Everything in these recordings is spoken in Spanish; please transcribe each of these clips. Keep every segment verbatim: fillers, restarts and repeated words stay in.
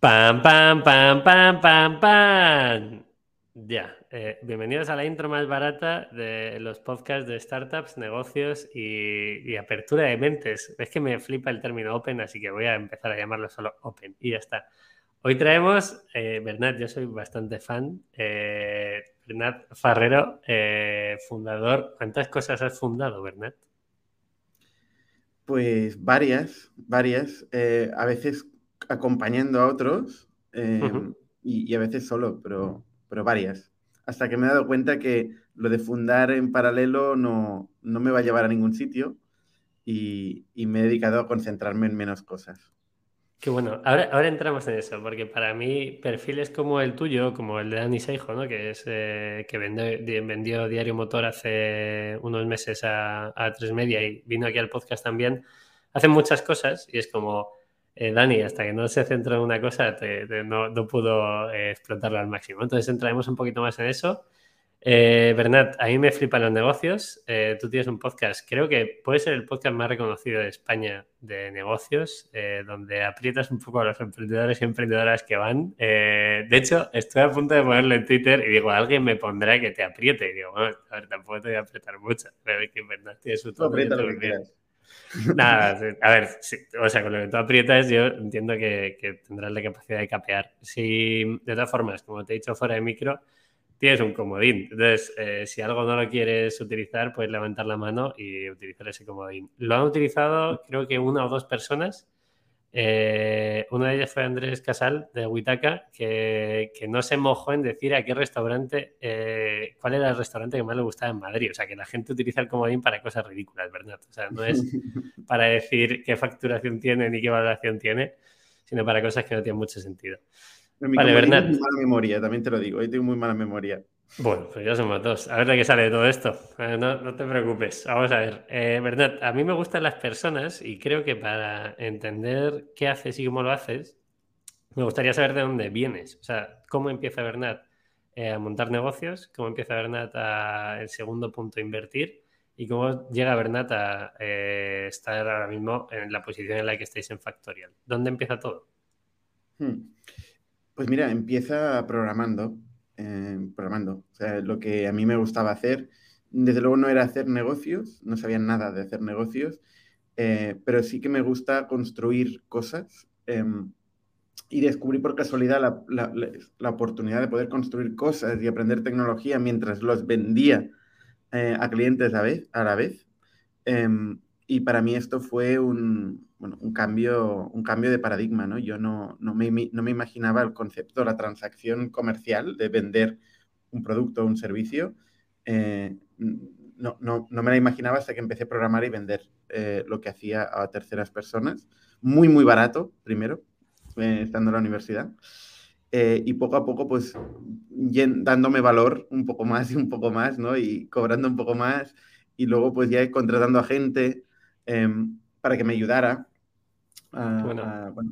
Pam, pam, pam, pam, pam, pam. Ya. Eh, bienvenidos a la intro más barata de los podcasts de startups, negocios y, y apertura de mentes. Es que me flipa el término open, así que voy a empezar a llamarlo solo open y ya está. Hoy traemos, eh, Bernat, yo soy bastante fan, eh, Bernat Farrero, eh, fundador. ¿Cuántas cosas has fundado, Bernat? Pues varias, varias. Eh, a veces acompañando a otros eh, uh-huh. y, y a veces solo, pero, pero varias. Hasta que me he dado cuenta que lo de fundar en paralelo no, no me va a llevar a ningún sitio y, y me he dedicado a concentrarme en menos cosas. Qué bueno. Ahora, ahora entramos en eso, porque para mí perfiles como el tuyo, como el de Dani Seijo, ¿no? que es eh, que vende, vendió Diario Motor hace unos meses a, a Tres Media y vino aquí al podcast también, hacen muchas cosas y es como, eh, Dani, hasta que no se centra en una cosa, te, te, no, no pudo eh, explotarlo al máximo. Entonces entraremos un poquito más en eso. Eh, Bernat, a mí me flipan los negocios. Eh, tú tienes un podcast, creo que puede ser el podcast más reconocido de España de negocios, eh, donde aprietas un poco a los emprendedores y emprendedoras que van. Eh, de hecho, estoy a punto de ponerlo en Twitter y digo, alguien me pondrá que te apriete. Y digo, bueno, a ver, tampoco te voy a apretar mucho, pero es que Bernat tiene su tono. Nada, a ver, sí, o sea, con lo que tú aprietas yo entiendo que, que tendrás la capacidad de capear. Si, de todas formas, como te he dicho fuera de micro, tienes un comodín. Entonces, eh, si algo no lo quieres utilizar, puedes levantar la mano y utilizar ese comodín. Lo han utilizado, creo que una o dos personas. Eh, una de ellas fue Andrés Casal, de Huitaca, que, que no se mojó en decir a qué restaurante, eh, cuál era el restaurante que más le gustaba en Madrid. O sea, que la gente utiliza el comodín para cosas ridículas, ¿verdad? O sea, no es para decir qué facturación tiene ni qué valoración tiene, sino para cosas que no tienen mucho sentido. Mi vale, Bernat. Tengo muy mala memoria, también te lo digo. Hoy tengo muy mala memoria. Bueno, pues ya somos dos. A ver de qué sale de todo esto. No, no te preocupes. Vamos a ver. Eh, Bernat, a mí me gustan las personas y creo que para entender qué haces y cómo lo haces, me gustaría saber de dónde vienes. O sea, cómo empieza Bernat eh, a montar negocios, cómo empieza Bernat a, el segundo punto, invertir y cómo llega Bernat a eh, estar ahora mismo en la posición en la que estáis en Factorial. ¿Dónde empieza todo? Hmm. Pues mira, empieza programando, eh, programando. O sea, lo que a mí me gustaba hacer, desde luego no era hacer negocios, no sabía nada de hacer negocios, eh, pero sí que me gusta construir cosas eh, y descubrí por casualidad la, la, la, la oportunidad de poder construir cosas y aprender tecnología mientras los vendía eh, a clientes a, vez, a la vez. Eh, y para mí esto fue un... Bueno, un cambio, un cambio de paradigma, ¿no? Yo no, no, me, no me imaginaba el concepto, la transacción comercial de vender un producto o un servicio. Eh, no, no, no me la imaginaba hasta que empecé a programar y vender eh, lo que hacía a terceras personas. Muy, muy barato, primero, eh, estando en la universidad. Eh, y poco a poco, pues, dándome valor un poco más y un poco más, ¿no? Y cobrando un poco más. Y luego, pues, ya contratando a gente eh, para que me ayudara. A, bueno, a, bueno,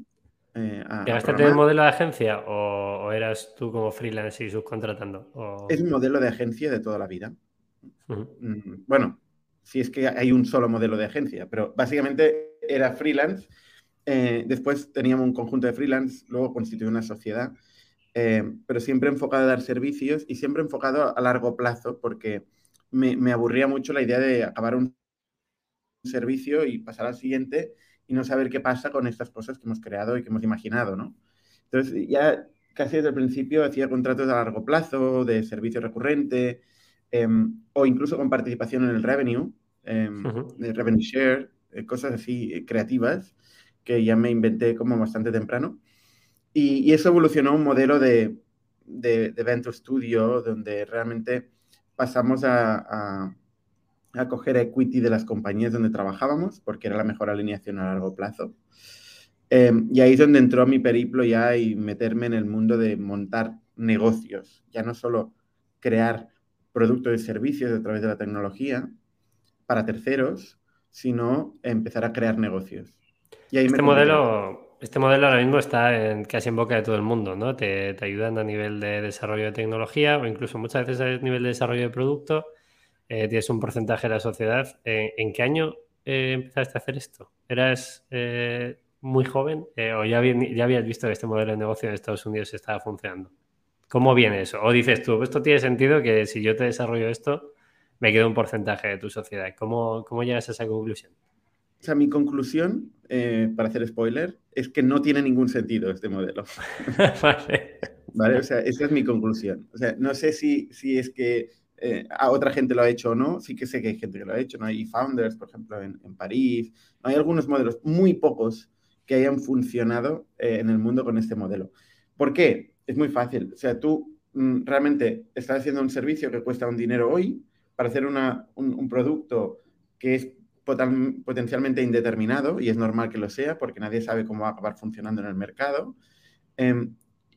eh, a, ¿llegaste a tener modelo de agencia o, o eras tú como freelance y subcontratando? O... Es un modelo de agencia de toda la vida. Uh-huh. Mm, bueno, si es que hay un solo modelo de agencia, pero básicamente era freelance. Eh, después teníamos un conjunto de freelance, luego constituí una sociedad, eh, pero siempre enfocado a dar servicios y siempre enfocado a largo plazo porque me, me aburría mucho la idea de acabar un servicio y pasar al siguiente y no saber qué pasa con estas cosas que hemos creado y que hemos imaginado, ¿no? Entonces, ya casi desde el principio hacía contratos a largo plazo, de servicio recurrente, eh, o incluso con participación en el revenue, eh, uh-huh. de revenue share, eh, cosas así eh, creativas, que ya me inventé como bastante temprano. Y, y eso evolucionó a un modelo de, de, de Venture Studio, donde realmente pasamos a... a a coger equity de las compañías donde trabajábamos, porque era la mejor alineación a largo plazo. Eh, y ahí es donde entró mi periplo ya y meterme en el mundo de montar negocios. Ya no solo crear productos y servicios a través de la tecnología para terceros, sino empezar a crear negocios. Y ahí este, me modelo, este modelo ahora mismo está en, casi en boca de todo el mundo, ¿no? Te, te ayudan a nivel de desarrollo de tecnología o incluso muchas veces a nivel de desarrollo de producto. Eh, tienes un porcentaje de la sociedad. Eh, ¿En qué año eh, empezaste a hacer esto? ¿Eras eh, muy joven eh, o ya, vi, ya habías visto que este modelo de negocio en Estados Unidos estaba funcionando? ¿Cómo viene eso? O dices tú, esto tiene sentido que si yo te desarrollo esto, me queda un porcentaje de tu sociedad. ¿Cómo, cómo llegas a esa conclusión? O sea, mi conclusión, eh, para hacer spoiler, es que no tiene ningún sentido este modelo. Vale. Vale, o sea, esa es mi conclusión. O sea, no sé si, si es que eh, a otra gente lo ha hecho o no. Sí que sé que hay gente que lo ha hecho, ¿no? Hay founders, por ejemplo, en, en París. Hay algunos modelos, muy pocos, que hayan funcionado eh, en el mundo con este modelo. ¿Por qué? Es muy fácil. O sea, tú mm, realmente estás haciendo un servicio que cuesta un dinero hoy para hacer una, un, un producto que es poten- potencialmente indeterminado, y es normal que lo sea porque nadie sabe cómo va a acabar funcionando en el mercado. Eh,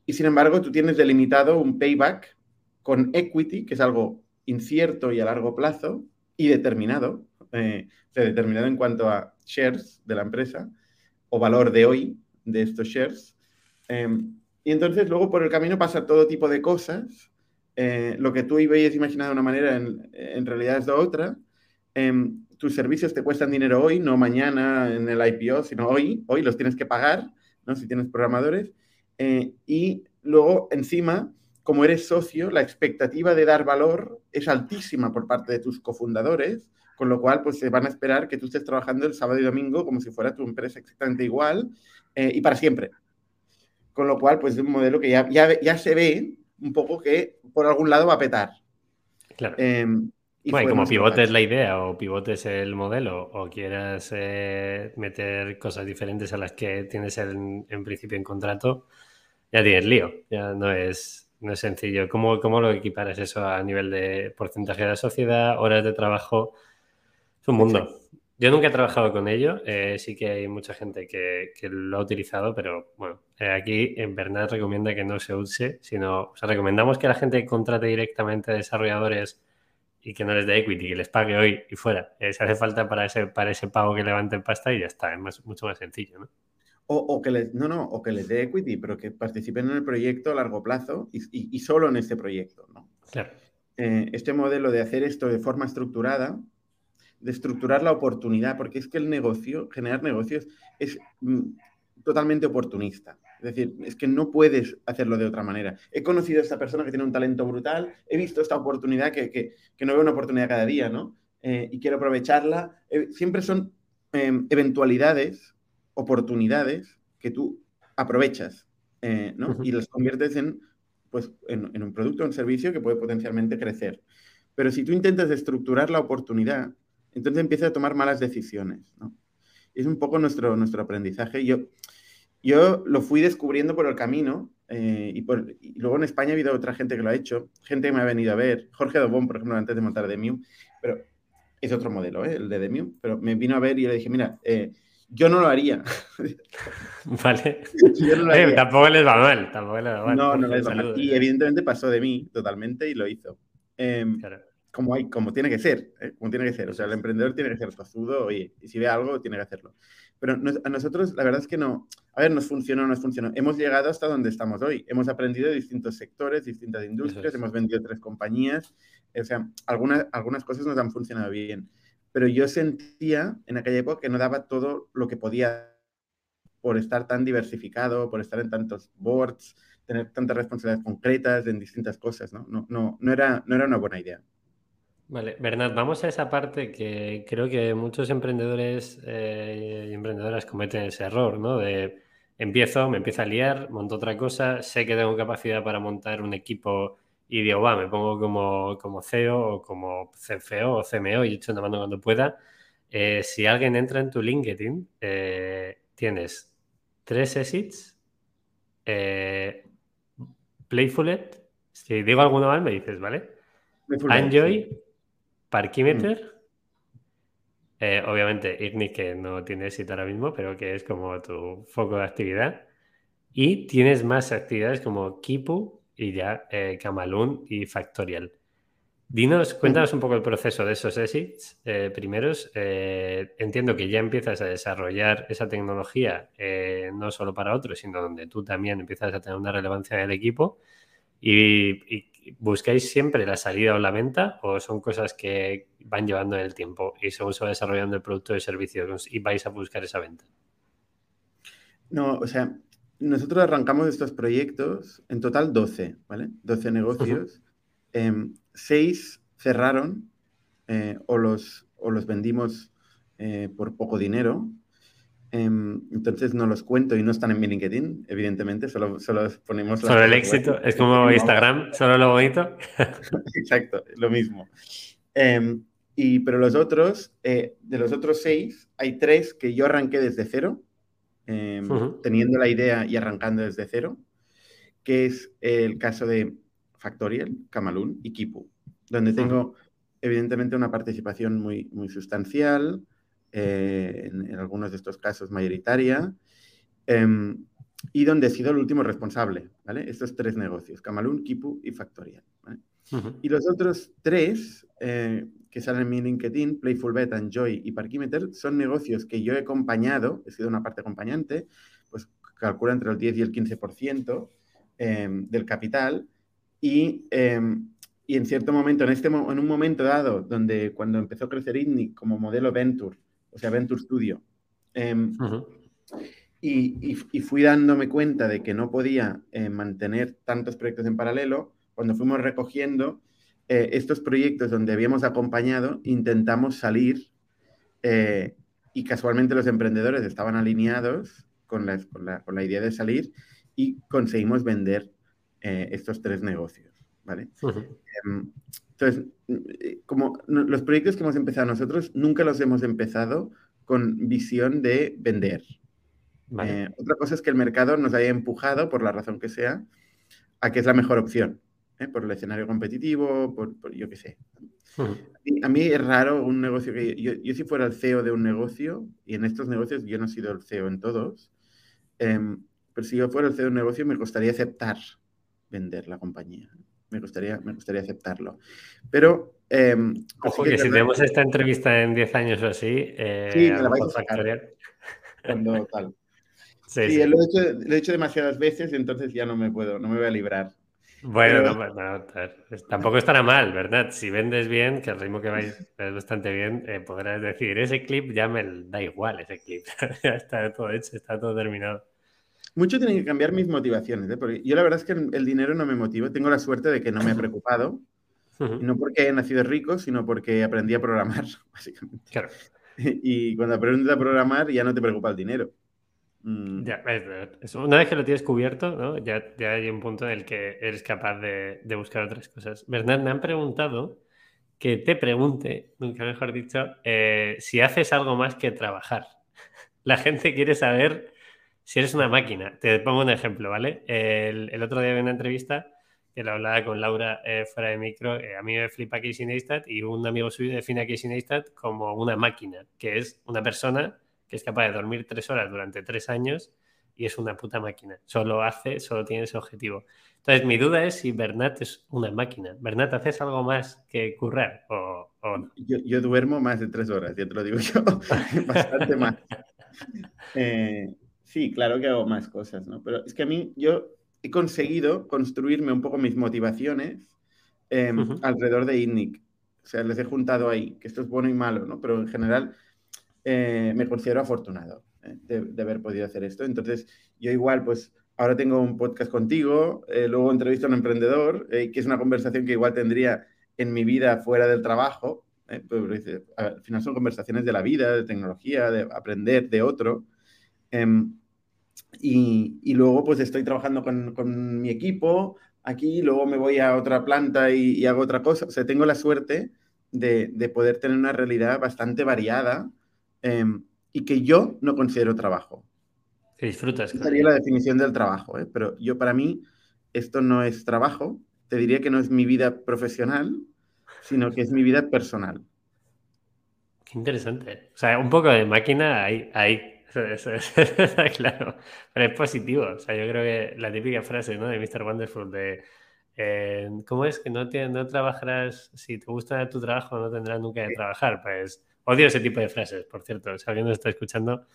y, sin embargo, tú tienes delimitado un payback con equity, que es algo incierto y a largo plazo, y determinado, eh, o sea, determinado en cuanto a shares de la empresa o valor de hoy de estos shares. Eh, y entonces luego por el camino pasa todo tipo de cosas. Eh, lo que tú habías imaginado de una manera, en, en realidad es de otra. Eh, tus servicios te cuestan dinero hoy, no mañana en el I P O, sino hoy. Hoy los tienes que pagar, ¿no? Si tienes programadores. Eh, y luego, encima, como eres socio, la expectativa de dar valor es altísima por parte de tus cofundadores, con lo cual, pues, se van a esperar que tú estés trabajando el sábado y domingo como si fuera tu empresa exactamente igual eh, y para siempre. Con lo cual, pues, es un modelo que ya, ya, ya se ve un poco que por algún lado va a petar. Claro. Eh, y bueno, y como pivotes la idea o pivotes el modelo o quieras eh, meter cosas diferentes a las que tienes en, en principio en contrato, ya tienes lío, ya no es, no es sencillo. ¿Cómo, cómo lo equiparas eso a nivel de porcentaje de la sociedad, horas de trabajo? Es un mundo. Exacto. Yo nunca he trabajado con ello, eh, sí que hay mucha gente que, que lo ha utilizado, pero bueno, eh, aquí en Bernat recomienda que no se use, sino, o sea, recomendamos que la gente contrate directamente a desarrolladores y que no les dé equity, que les pague hoy y fuera. Eh, se hace falta para ese, para ese pago que levanten pasta y ya está, es más, mucho más sencillo, ¿no? O, o que les, no, no, o que les dé equity, pero que participen en el proyecto a largo plazo y, y, y solo en este proyecto, ¿no? Claro. Eh, este modelo de hacer esto de forma estructurada, de estructurar la oportunidad, porque es que el negocio, generar negocios, es mm, totalmente oportunista. Es decir, es que no puedes hacerlo de otra manera. He conocido a esta persona que tiene un talento brutal, he visto esta oportunidad que, que, que no veo una oportunidad cada día, ¿no? Eh, y quiero aprovecharla. Eh, siempre son eh, eventualidades, oportunidades que tú aprovechas, eh, ¿no? Uh-huh. Y las conviertes en, pues, en, en un producto o un servicio que puede potencialmente crecer. Pero si tú intentas estructurar la oportunidad, entonces empieza a tomar malas decisiones, ¿no? Es un poco nuestro, nuestro aprendizaje. Yo, yo lo fui descubriendo por el camino eh, y, por, y luego en España ha habido otra gente que lo ha hecho, gente que me ha venido a ver. Jorge Dobón, por ejemplo, antes de montar Demium, pero es otro modelo, ¿eh? El de Demium, pero me vino a ver y le dije, mira, eh, yo no lo haría. Vale. Yo no lo haría. Oye, tampoco les va mal, tampoco les va mal. No, no les va mal. Y evidentemente pasó de mí totalmente y lo hizo. Eh, claro. Como, hay, como tiene que ser, ¿eh? Como tiene que ser. O sea, el emprendedor tiene que ser tozudo, oye, y si ve algo, tiene que hacerlo. Pero nos, a nosotros, la verdad es que no. A ver, nos funcionó, nos funcionó. Hemos llegado hasta donde estamos hoy. Hemos aprendido de distintos sectores, distintas industrias, hemos vendido tres compañías. O sea, algunas, algunas cosas nos han funcionado bien. Pero yo sentía en aquella época que no daba todo lo que podía por estar tan diversificado, por estar en tantos boards, tener tantas responsabilidades concretas en distintas cosas, ¿no? No, no, no era, no era una buena idea. Vale, Bernat, vamos a esa parte que creo que muchos emprendedores eh, y emprendedoras cometen ese error, ¿no? De empiezo, me empiezo a liar, monto otra cosa, sé que tengo capacidad para montar un equipo y digo, va, me pongo como, como C E O o como C F O o C M O y echo una mano cuando pueda. Eh, si alguien entra en tu LinkedIn, eh, tienes tres exits, eh, Playful Bet, si digo alguno mal me dices, ¿vale? Enjoy, Parkimeter, mm. eh, obviamente Ignic, que no tiene éxito ahora mismo, pero que es como tu foco de actividad. Y tienes más actividades como Quipu y ya eh, Camaloon y Factorial. Dinos, cuéntanos mm. un poco el proceso de esos exits eh, primeros. Eh, entiendo que ya empiezas a desarrollar esa tecnología, eh, no solo para otros, sino donde tú también empiezas a tener una relevancia en el equipo. Y, y ¿buscáis siempre la salida o la venta o son cosas que van llevando en el tiempo y según se va desarrollando el producto o servicio y vais a buscar esa venta? No, o sea, nosotros arrancamos estos proyectos, en total doce, ¿vale? doce negocios. Uh-huh. eh, seis cerraron eh, o, los, o los vendimos eh, por poco dinero. Eh, entonces no los cuento y no están en mi LinkedIn, evidentemente, solo, solo ponemos... Solo el éxito, web. Es como Instagram, solo lo bonito. Exacto, lo mismo. Eh, y, pero los otros, eh, de los otros seis, hay tres que yo arranqué desde cero. Eh, uh-huh. Teniendo la idea y arrancando desde cero, que es el caso de Factorial, Camaloon y Quipu, donde tengo, uh-huh, evidentemente, una participación muy, muy sustancial, eh, en, en algunos de estos casos mayoritaria, eh, y donde he sido el último responsable, ¿vale? Estos tres negocios, Camaloon, Quipu y Factorial, ¿vale? Uh-huh. Y los otros tres, eh, que salen en mi LinkedIn, Playful Bet, Enjoy y Parkimeter, son negocios que yo he acompañado, he sido una parte acompañante, pues calcula entre el diez y el quince por ciento eh, del capital, y, eh, y en cierto momento, en, este, en un momento dado, donde cuando empezó a crecer Ignic como modelo Venture, o sea, Venture Studio, eh, uh-huh, y, y, y fui dándome cuenta de que no podía eh, mantener tantos proyectos en paralelo, cuando fuimos recogiendo... Eh, estos proyectos donde habíamos acompañado, intentamos salir eh, y casualmente los emprendedores estaban alineados con, las, con, la, con la idea de salir y conseguimos vender eh, estos tres negocios, ¿vale? Uh-huh. eh, entonces, como no, los proyectos que hemos empezado nosotros nunca los hemos empezado con visión de vender. Vale. Eh, otra cosa es que el mercado nos haya empujado, por la razón que sea, a que es la mejor opción. ¿Eh? Por el escenario competitivo, por, por yo qué sé. Uh-huh. A, mí, a mí es raro un negocio que... Yo, yo, yo si fuera el C E O de un negocio, y en estos negocios yo no he sido el C E O en todos, eh, pero si yo fuera el C E O de un negocio me costaría aceptar vender la compañía. Me gustaría, me gustaría aceptarlo. Pero... Eh, ojo, que, que si verdad, tenemos esta entrevista en diez años o así... Eh, sí, me la vais a sacar. Cuando tal. Sí, sí, sí. Lo, he hecho, lo he hecho demasiadas veces, entonces ya no me puedo, no me voy a librar. Bueno, pero... no, no, tampoco estará mal, ¿verdad? Si vendes bien, que el ritmo que vais es bastante bien, eh, podrás decir, ese clip ya me da igual, ese clip. Ya está todo hecho, está todo terminado. Mucho tienen que cambiar mis motivaciones, ¿eh? Porque yo la verdad es que el dinero no me motiva. Tengo la suerte de que no me ha preocupado. Uh-huh. Y no porque haya nacido rico, sino porque aprendí a programar, básicamente. Claro. Y cuando aprendes a programar ya no te preocupa el dinero. Mm. Ya, es, una vez que lo tienes cubierto, ¿no? ya, ya hay un punto en el que eres capaz de, de buscar otras cosas. Bernat, me han preguntado que te pregunte, nunca mejor dicho, eh, si haces algo más que trabajar. La gente quiere saber si eres una máquina. Te pongo un ejemplo, ¿vale? El, el otro día vi una entrevista que lo hablaba con Laura eh, fuera de micro. Eh, a mí me flipa Casey Neistat y un amigo suyo define a Casey Neistat como una máquina, que es una persona que es capaz de dormir tres horas durante tres años y es una puta máquina. Solo hace, solo tiene ese objetivo. Entonces, mi duda es si Bernat es una máquina. Bernat, ¿haces algo más que currar o, o no? Yo, yo duermo más de tres horas, ya te lo digo yo. Bastante más. Eh, sí, claro que hago más cosas, ¿no? Pero es que a mí, yo he conseguido construirme un poco mis motivaciones eh, uh-huh, alrededor de Ignic. O sea, les he juntado ahí, que esto es bueno y malo, ¿no? Pero en general... Eh, me considero afortunado eh, de, de haber podido hacer esto. Entonces, yo igual, pues, ahora tengo un podcast contigo, eh, luego entrevisto a un emprendedor, eh, que es una conversación que igual tendría en mi vida fuera del trabajo. Eh, pero, eh, al final son conversaciones de la vida, de tecnología, de aprender de otro. Eh, y, y luego, pues, estoy trabajando con, con mi equipo aquí, luego me voy a otra planta y, y hago otra cosa. O sea, tengo la suerte de, de poder tener una realidad bastante variada. Eh, y que yo no considero trabajo. Que disfrutas. Claro. Sería la definición del trabajo, ¿eh? Pero yo, para mí, esto no es trabajo. Te diría que no es mi vida profesional, sino que es mi vida personal. Qué interesante. O sea, un poco de máquina ahí. ahí. Eso, eso, eso, eso, claro. Pero es positivo. O sea, yo creo que la típica frase, ¿no?, de míster Wonderful de... Eh, ¿Cómo es? Que no, te, no trabajarás... Si te gusta tu trabajo, no tendrás nunca que trabajar. Pues... Odio ese tipo de frases, por cierto. Si alguien nos está escuchando,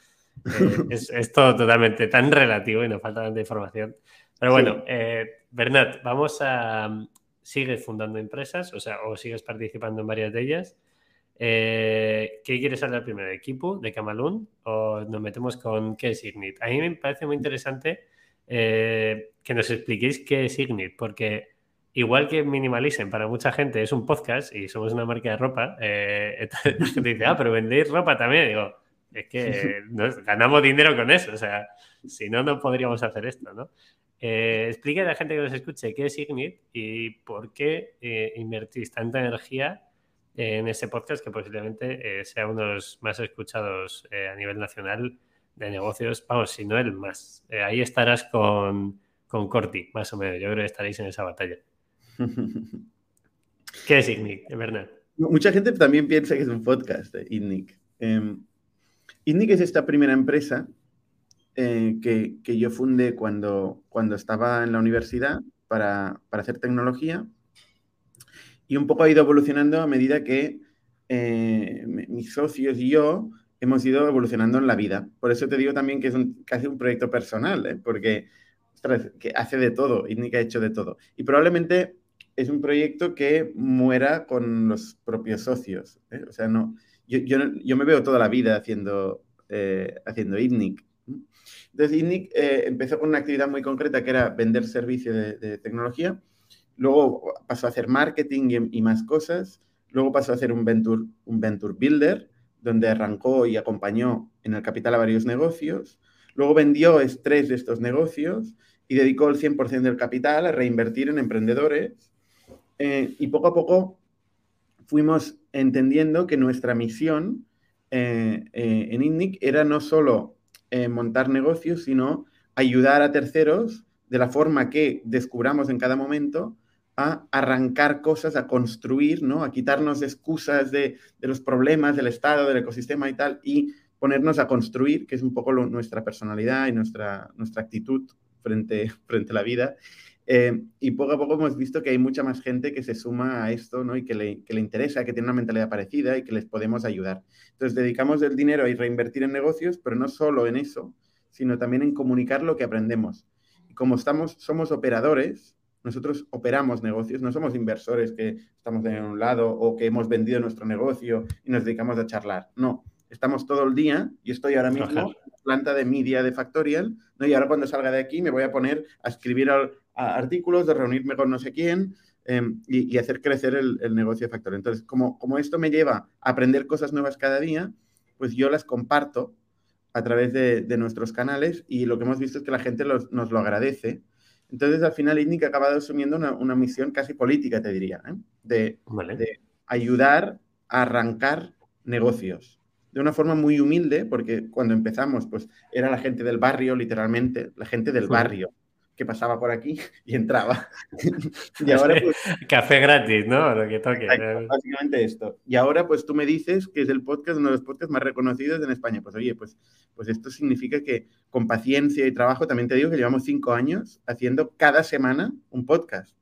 eh, es, es todo totalmente tan relativo y nos falta tanta información. Pero bueno, sí. eh, Bernat, vamos a... Sigues fundando empresas, o sea, o sigues participando en varias de ellas. Eh, ¿Qué quieres hablar primero? ¿De Quipu, de Camaloon o nos metemos con qué es Ignic? A mí me parece muy interesante eh, que nos expliquéis qué es Ignic, porque igual que Minimalism, para mucha gente es un podcast y somos una marca de ropa, eh, la gente dice, ah, pero vendéis ropa también. Digo, es que nos ganamos dinero con eso, o sea, si no, no podríamos hacer esto, ¿no? Eh, explica a la gente que nos escuche qué es Ignic y por qué eh, invertís tanta energía en este podcast, que posiblemente eh, sea uno de los más escuchados eh, a nivel nacional de negocios, vamos, si no el más. Eh, ahí estarás con, con Corti, más o menos. Yo creo que estaréis en esa batalla. ¿Qué es Ignic, Bernat? Mucha gente también piensa que es un podcast, eh, Ignic. Eh, Ignic es esta primera empresa eh, que, que yo fundé cuando, cuando estaba en la universidad para, para hacer tecnología. Y un poco ha ido evolucionando a medida que eh, mis socios y yo hemos ido evolucionando en la vida. Por eso te digo también que es un, casi un proyecto personal, ¿eh? Porque ostras, que hace de todo, Ignic ha hecho de todo. Y probablemente es un proyecto que muera con los propios socios, ¿eh? O sea, no, yo, yo, yo me veo toda la vida haciendo, eh, haciendo Ignic. Entonces, Ignic eh, empezó con una actividad muy concreta que era vender servicios de, de tecnología. Luego pasó a hacer marketing y, y más cosas. Luego pasó a hacer un venture, un venture builder, donde arrancó y acompañó en el capital a varios negocios. Luego vendió tres de estos negocios y dedicó el cien por ciento del capital a reinvertir en emprendedores. Eh, y poco a poco fuimos entendiendo que nuestra misión eh, eh, en Ignic era no solo eh, montar negocios, sino ayudar a terceros de la forma que descubramos en cada momento a arrancar cosas, a construir, ¿no? A quitarnos excusas de, de los problemas del Estado, del ecosistema y tal, y ponernos a construir, que es un poco lo, nuestra personalidad y nuestra, nuestra actitud frente, frente a la vida. Eh, y poco a poco hemos visto que hay mucha más gente que se suma a esto, ¿no? Y que le, que le interesa, que tiene una mentalidad parecida y que les podemos ayudar. Entonces, dedicamos el dinero a reinvertir en negocios, pero no solo en eso, sino también en comunicar lo que aprendemos. Como estamos, somos operadores, nosotros operamos negocios, no somos inversores que estamos en un lado o que hemos vendido nuestro negocio y nos dedicamos a charlar. No, estamos todo el día, yo estoy ahora mismo Ajá. en la planta de media de Factorial, ¿no? Y ahora cuando salga de aquí me voy a poner a escribir al, a artículos, a reunirme con no sé quién eh, y, y hacer crecer el, el negocio de Factorial. Entonces, como, como esto me lleva a aprender cosas nuevas cada día, pues yo las comparto a través de, de nuestros canales, y lo que hemos visto es que la gente los, nos lo agradece. Entonces, al final, Ignic ha acabado asumiendo una, una misión casi política, te diría, ¿eh? de, vale. de ayudar a arrancar negocios. De una forma muy humilde, porque cuando empezamos, pues, era la gente del barrio, literalmente, la gente del sí. barrio, que pasaba por aquí y entraba. Y ahora, pues, café gratis, ¿no? Lo que toque. Exacto, básicamente esto. Y ahora, pues, tú me dices que es el podcast, uno de los podcasts más reconocidos en España. Pues, oye, pues, pues esto significa que con paciencia y trabajo, también te digo que llevamos cinco años haciendo cada semana un podcast.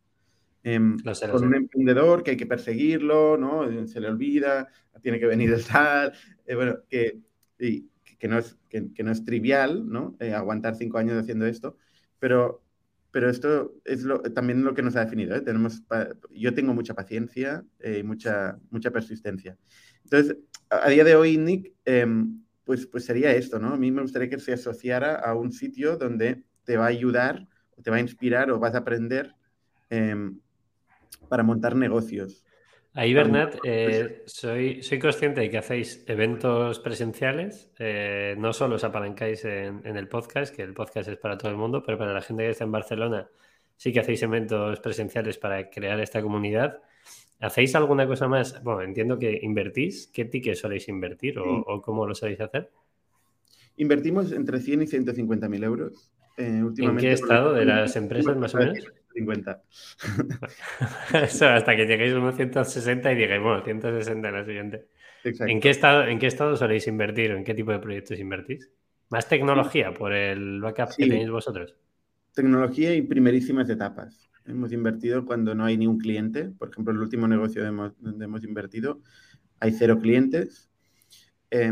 Eh, lo sé, lo con sé. Un emprendedor que hay que perseguirlo, ¿no? Se le olvida, tiene que venir el tal. Eh, bueno, que, y, que, no es, que, que no es trivial, ¿no? Eh, aguantar cinco años haciendo esto. Pero, pero esto es lo, también lo que nos ha definido, ¿eh? Tenemos, yo tengo mucha paciencia y eh, mucha, mucha persistencia. Entonces, a día de hoy, Nick, eh, pues, pues sería esto, ¿no? A mí me gustaría que se asociara a un sitio donde te va a ayudar, te va a inspirar o vas a aprender eh, para montar negocios. Ahí, Bernat, eh, soy, soy consciente de que hacéis eventos presenciales, eh, no solo os apalancáis en, en el podcast, que el podcast es para todo el mundo, pero para la gente que está en Barcelona sí que hacéis eventos presenciales para crear esta comunidad. ¿Hacéis alguna cosa más? Bueno, entiendo que invertís. ¿Qué tickets soléis invertir o, sí. o cómo lo soléis hacer? Invertimos entre cien y ciento cincuenta mil euros. Eh, últimamente, ¿en qué estado de las empresas más o menos? cincuenta. Eso, hasta que lleguéis a unos ciento sesenta y digáis, bueno, ciento sesenta en la siguiente. Exacto. ¿En qué estado, en qué estado soléis invertir o en qué tipo de proyectos invertís? ¿Más tecnología por el backup sí. que tenéis vosotros? Tecnología y primerísimas etapas. Hemos invertido cuando no hay ni un cliente. Por ejemplo, el último negocio donde hemos invertido hay cero clientes. Eh,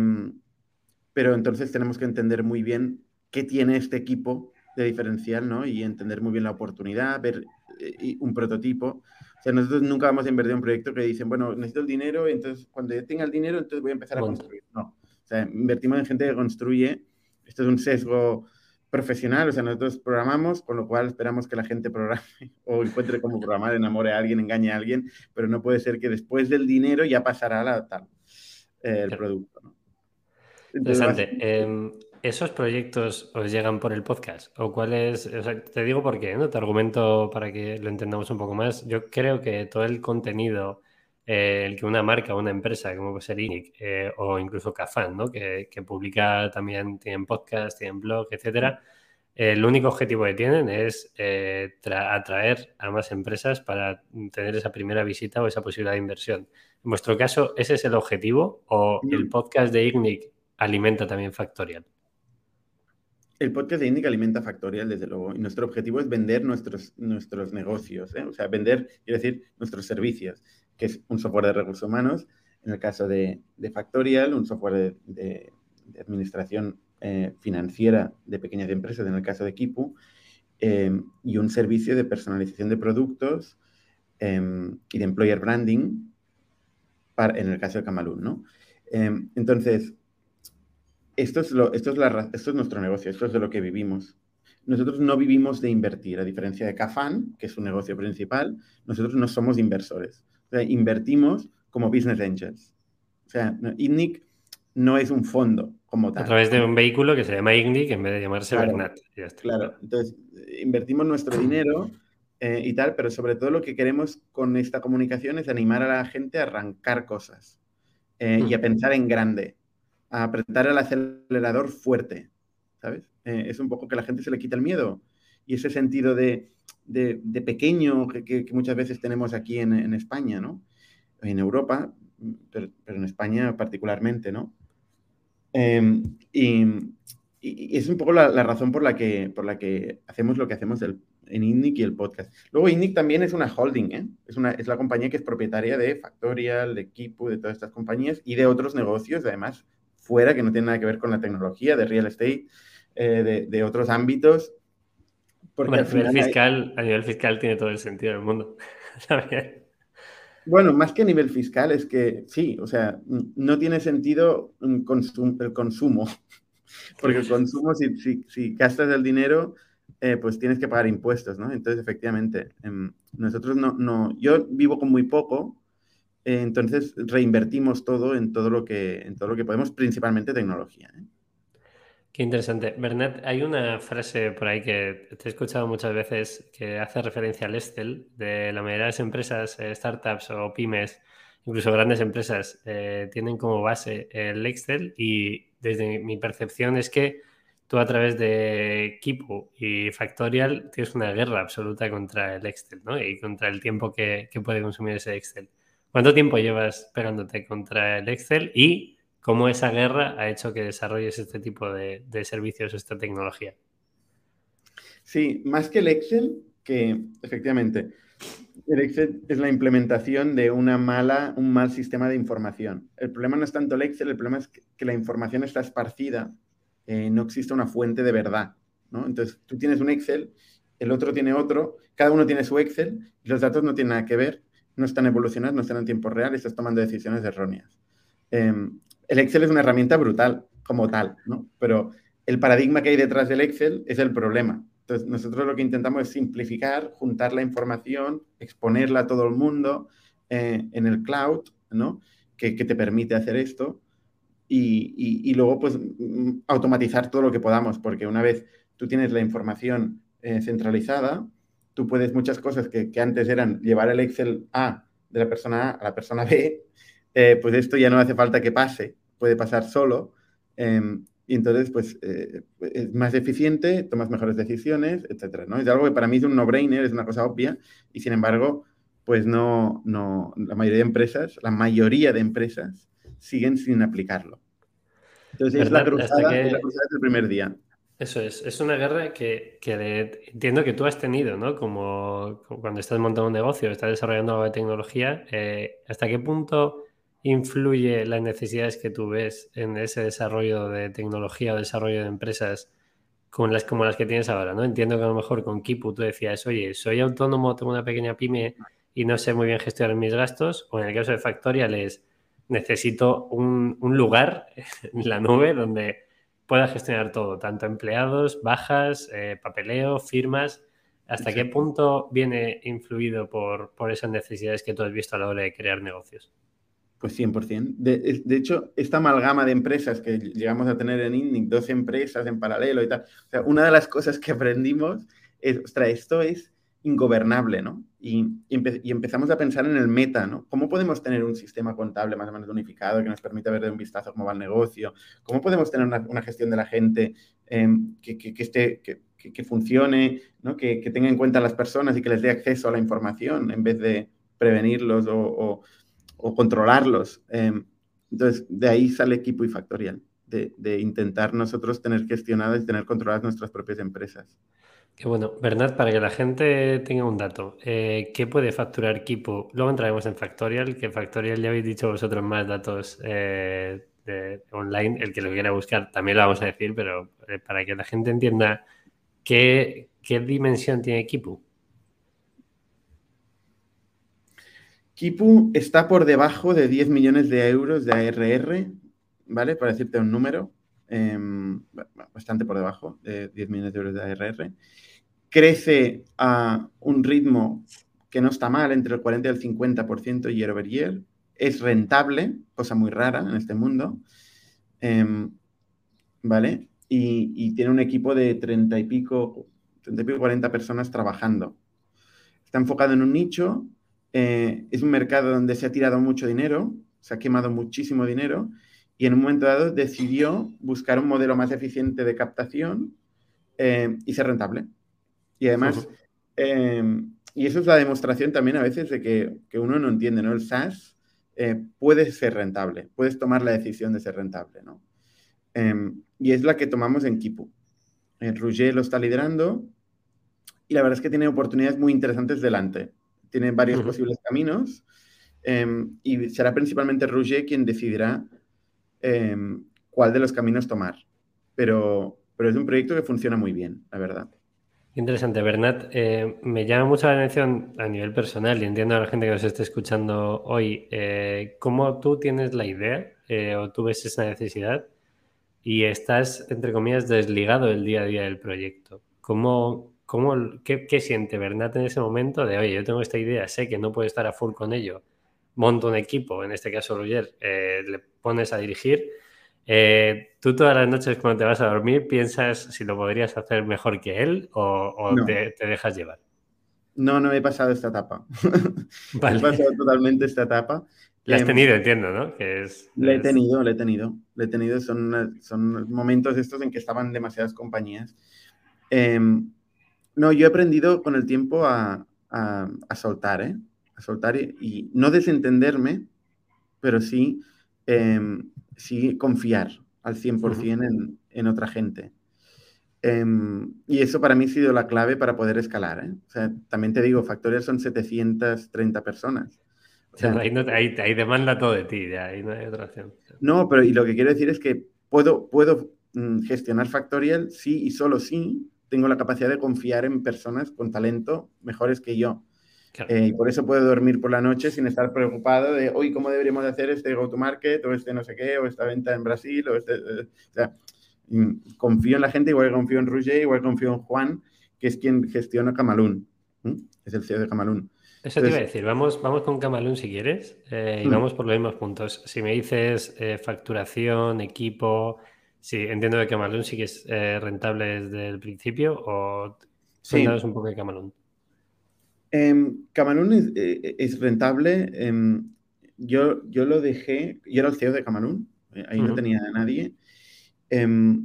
pero entonces tenemos que entender muy bien qué tiene este equipo de diferencial, ¿no? Y entender muy bien la oportunidad, ver eh, un prototipo. O sea, nosotros nunca vamos a invertir en un proyecto que dicen, bueno, necesito el dinero, entonces cuando yo tenga el dinero, entonces voy a empezar a bueno. construir. No, o sea, invertimos en gente que construye. Esto es un sesgo profesional, o sea, nosotros programamos, con lo cual esperamos que la gente programe o encuentre cómo programar, enamore a alguien, engañe a alguien, pero no puede ser que después del dinero ya pasará la, tal, eh, el claro. producto, ¿no? Entonces, interesante. Eh, ¿Esos proyectos os llegan por el podcast? ¿O cuál es? O sea, te digo por qué, ¿no? Te argumento para que lo entendamos un poco más. Yo creo que todo el contenido, eh, el que una marca o una empresa, como puede ser Ignic, eh, o incluso Cafán, ¿no? Que, que publica también, tienen podcast, tienen blog, etcétera. Eh, el único objetivo que tienen es eh, atraer a más empresas para tener esa primera visita o esa posibilidad de inversión. En vuestro caso, ¿ese es el objetivo? ¿O sí. el podcast de Ignic alimenta también Factorial? El podcast de Ignic alimenta Factorial, desde luego. Y nuestro objetivo es vender nuestros, nuestros negocios, ¿eh? O sea, vender, quiero decir, nuestros servicios, que es un software de recursos humanos, en el caso de, de Factorial, un software de, de, de administración eh, financiera de pequeñas empresas, en el caso de Quipu, eh, y un servicio de personalización de productos eh, y de employer branding, para, en el caso de Camaloon, ¿no? Eh, entonces... Esto es, lo, esto, es la, esto es nuestro negocio, esto es de lo que vivimos. Nosotros no vivimos de invertir, a diferencia de Cafán, que es su negocio principal, nosotros no somos inversores. O sea, invertimos como business angels. O sea, no, Ignic no es un fondo como tal. A través de un vehículo que se llama Ignic en vez de llamarse claro, Bernat. Ya está. Claro, entonces invertimos nuestro dinero eh, y tal, pero sobre todo lo que queremos con esta comunicación es animar a la gente a arrancar cosas eh, mm. y a pensar en grande. A apretar el acelerador fuerte, ¿sabes? Eh, es un poco que a la gente se le quita el miedo. Y ese sentido de, de, de pequeño que, que, que muchas veces tenemos aquí en, en España, ¿no? En Europa, pero, pero en España particularmente, ¿no? Eh, y, y es un poco la, la razón por la, que, por la que hacemos lo que hacemos el, en Ignic y el podcast. Luego Ignic también es una holding, ¿eh? Es, una, es la compañía que es propietaria de Factorial, de Quipu, de todas estas compañías y de otros negocios, además, fuera, que no tiene nada que ver con la tecnología, de real estate, eh, de, de otros ámbitos. Porque bueno, al final fiscal, hay... a nivel fiscal tiene todo el sentido del mundo. Bueno, más que a nivel fiscal es que sí, o sea, no tiene sentido consum el consumo. Porque el consumo, si, si, si gastas el dinero, eh, pues tienes que pagar impuestos, ¿no? Entonces, efectivamente, eh, nosotros no, no... Yo vivo con muy poco. Entonces reinvertimos todo en todo lo que en todo lo que podemos, principalmente tecnología, ¿eh? Qué interesante. Bernat, hay una frase por ahí que te he escuchado muchas veces que hace referencia al Excel, de la mayoría de las empresas, eh, startups o pymes, incluso grandes empresas, eh, tienen como base el Excel, y desde mi percepción es que tú a través de Quipu y Factorial tienes una guerra absoluta contra el Excel, ¿no? Y contra el tiempo que, que puede consumir ese Excel. ¿Cuánto tiempo llevas pegándote contra el Excel y cómo esa guerra ha hecho que desarrolles este tipo de, de servicios, esta tecnología? Sí, más que el Excel, que efectivamente, el Excel es la implementación de una mala, un mal sistema de información. El problema no es tanto el Excel, el problema es que, que la información está esparcida, eh, no existe una fuente de verdad, ¿no? Entonces, tú tienes un Excel, el otro tiene otro, cada uno tiene su Excel, y los datos no tienen nada que ver. No están evolucionadas, no están en tiempo real y estás tomando decisiones erróneas. Eh, el Excel es una herramienta brutal como tal, ¿no? Pero el paradigma que hay detrás del Excel es el problema. Entonces, nosotros lo que intentamos es simplificar, juntar la información, exponerla a todo el mundo eh, en el cloud, ¿no? Que, que te permite hacer esto y, y, y luego, pues, automatizar todo lo que podamos, porque una vez tú tienes la información eh, centralizada, tú puedes muchas cosas que, que antes eran llevar el Excel A de la persona A a la persona B, eh, pues esto ya no hace falta que pase, puede pasar solo. Eh, y entonces, pues, eh, es más eficiente, tomas mejores decisiones, etcétera, ¿no? Es algo que para mí es un no-brainer, es una cosa obvia. Y, sin embargo, pues no, no, la mayoría de empresas, la mayoría de empresas siguen sin aplicarlo. Entonces, es la cruzada, que... es la cruzada del primer día. Eso es, es una guerra que, que de, entiendo que tú has tenido, ¿no? Como, como cuando estás montando un negocio, estás desarrollando nueva tecnología, eh, ¿hasta qué punto influye las necesidades que tú ves en ese desarrollo de tecnología o desarrollo de empresas con las, como las que tienes ahora, ¿no? Entiendo que a lo mejor con Quipu tú decías, oye, soy autónomo, tengo una pequeña pyme y no sé muy bien gestionar mis gastos, o en el caso de Factorial es necesito un, un lugar en la nube donde pueda gestionar todo, tanto empleados, bajas, eh, papeleo, firmas. ¿Hasta sí. qué punto viene influido por, por esas necesidades que tú has visto a la hora de crear negocios? Pues cien por ciento. De, de hecho, esta amalgama de empresas que llegamos a tener en Ignic, dos empresas en paralelo y tal, o sea, una de las cosas que aprendimos es, ostras, esto es ingobernable, ¿no? Y, y, empe y empezamos a pensar en el meta, ¿no? ¿Cómo podemos tener un sistema contable más o menos unificado que nos permita ver de un vistazo cómo va el negocio? ¿Cómo podemos tener una, una gestión de la gente eh, que, que, que, esté, que, que, que funcione, ¿no? Que, que tenga en cuenta a las personas y que les dé acceso a la información en vez de prevenirlos o... o o controlarlos? Entonces, de ahí sale Equipo y Factorial, de, de intentar nosotros tener gestionadas y tener controladas nuestras propias empresas. Qué bueno. Bernat, para que la gente tenga un dato, eh, ¿qué puede facturar Equipo? Luego entraremos en Factorial, que Factorial ya habéis dicho vosotros más datos eh, de, online. El que lo quiera buscar también lo vamos a decir, pero eh, para que la gente entienda qué, qué dimensión tiene Equipo. Quipu está por debajo de diez millones de euros de A R R, ¿vale? Para decirte un número, eh, bastante por debajo de diez millones de euros de A R R. Crece a un ritmo que no está mal, entre el cuarenta y el cincuenta por ciento year over year. Es rentable, cosa muy rara en este mundo, eh, ¿vale? Y, y tiene un equipo de treinta y pico, treinta y pico, cuarenta personas trabajando. Está enfocado en un nicho. Eh, es un mercado donde se ha tirado mucho dinero, se ha quemado muchísimo dinero y en un momento dado decidió buscar un modelo más eficiente de captación eh, y ser rentable. Y además, eh, y eso es la demostración también a veces de que, que uno no entiende, ¿no? El SaaS eh, puede ser rentable, puedes tomar la decisión de ser rentable, ¿no? Eh, y es la que tomamos en Quipu. Eh, Roger lo está liderando y la verdad es que tiene oportunidades muy interesantes delante. Tiene varios uh-huh. posibles caminos eh, y será principalmente Roger quien decidirá eh, cuál de los caminos tomar. Pero, pero es un proyecto que funciona muy bien, la verdad. Interesante, Bernat. Eh, me llama mucho la atención a nivel personal y entiendo a la gente que nos esté escuchando hoy. Eh, ¿Cómo tú tienes la idea eh, o tú ves esa necesidad y estás, entre comillas, desligado del día a día del proyecto? ¿Cómo...? ¿Cómo, qué, ¿Qué siente Bernat en ese momento de, oye, yo tengo esta idea, sé que no puedo estar a full con ello, monto un equipo, en este caso Roger, eh, le pones a dirigir, eh, tú todas las noches cuando te vas a dormir piensas si lo podrías hacer mejor que él o, o no. te, te dejas llevar? No, no he pasado esta etapa. Vale. He pasado totalmente esta etapa. La has tenido, entiendo, ¿no? Que es, la he es... tenido, la he tenido. La he tenido, son, una, son momentos estos en que estaban demasiadas compañías. Eh, No, yo he aprendido con el tiempo a, a, a soltar, ¿eh? A soltar y, y no desentenderme, pero sí, eh, sí confiar al cien por ciento en, en otra gente. Eh, y eso para mí ha sido la clave para poder escalar, ¿eh? O sea, también te digo, Factorial son setecientas treinta personas. O sea, ahí, no, ahí, ahí demanda todo de ti, ya, ahí no hay otra opción. No, pero y lo que quiero decir es que puedo, puedo mm, gestionar Factorial sí y solo sí. Tengo la capacidad de confiar en personas con talento mejores que yo. Claro. Eh, y por eso puedo dormir por la noche sin estar preocupado de, hoy, ¿cómo deberíamos hacer este go-to-market o este no sé qué, o esta venta en Brasil? O, este, eh, o sea, confío en la gente, igual que confío en Roger, igual que confío en Juan, que es quien gestiona Camaloon. ¿Mm? Es el C E O de Camaloon. Eso Entonces, te iba a decir. Vamos, vamos con Camaloon si quieres eh, y ¿Mm? vamos por los mismos puntos. Si me dices eh, facturación, equipo... Sí, entiendo que Camaloon sí que es eh, rentable desde el principio, o cuéntanos sí. un poco de Camaloon. Eh, Camaloon es, eh, es rentable. Eh, yo, yo lo dejé, yo era el C E O de Camaloon, eh, ahí uh-huh. no tenía a nadie, eh,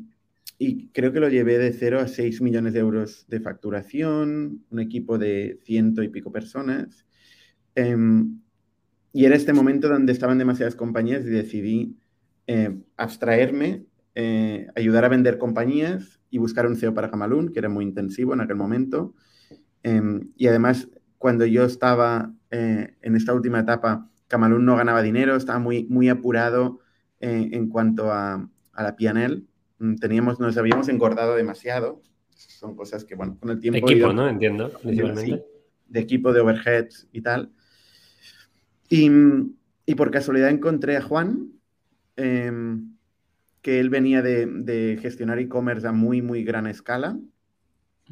y creo que lo llevé de cero a seis millones de euros de facturación, un equipo de ciento y pico personas, eh, y era este momento donde estaban demasiadas compañías y decidí eh, abstraerme. Eh, ayudar a vender compañías y buscar un C E O para Camaloon, que era muy intensivo en aquel momento. Eh, y además, cuando yo estaba eh, en esta última etapa, Camaloon no ganaba dinero, estaba muy, muy apurado eh, en cuanto a, a la P and L. Teníamos, nos habíamos engordado demasiado. Son cosas que, bueno, con el tiempo... Equipo, yo, ¿no? Entiendo. Sí. de equipo de overhead y tal. Y, y por casualidad encontré a Juan, eh, que él venía de, de gestionar e-commerce a muy, muy gran escala.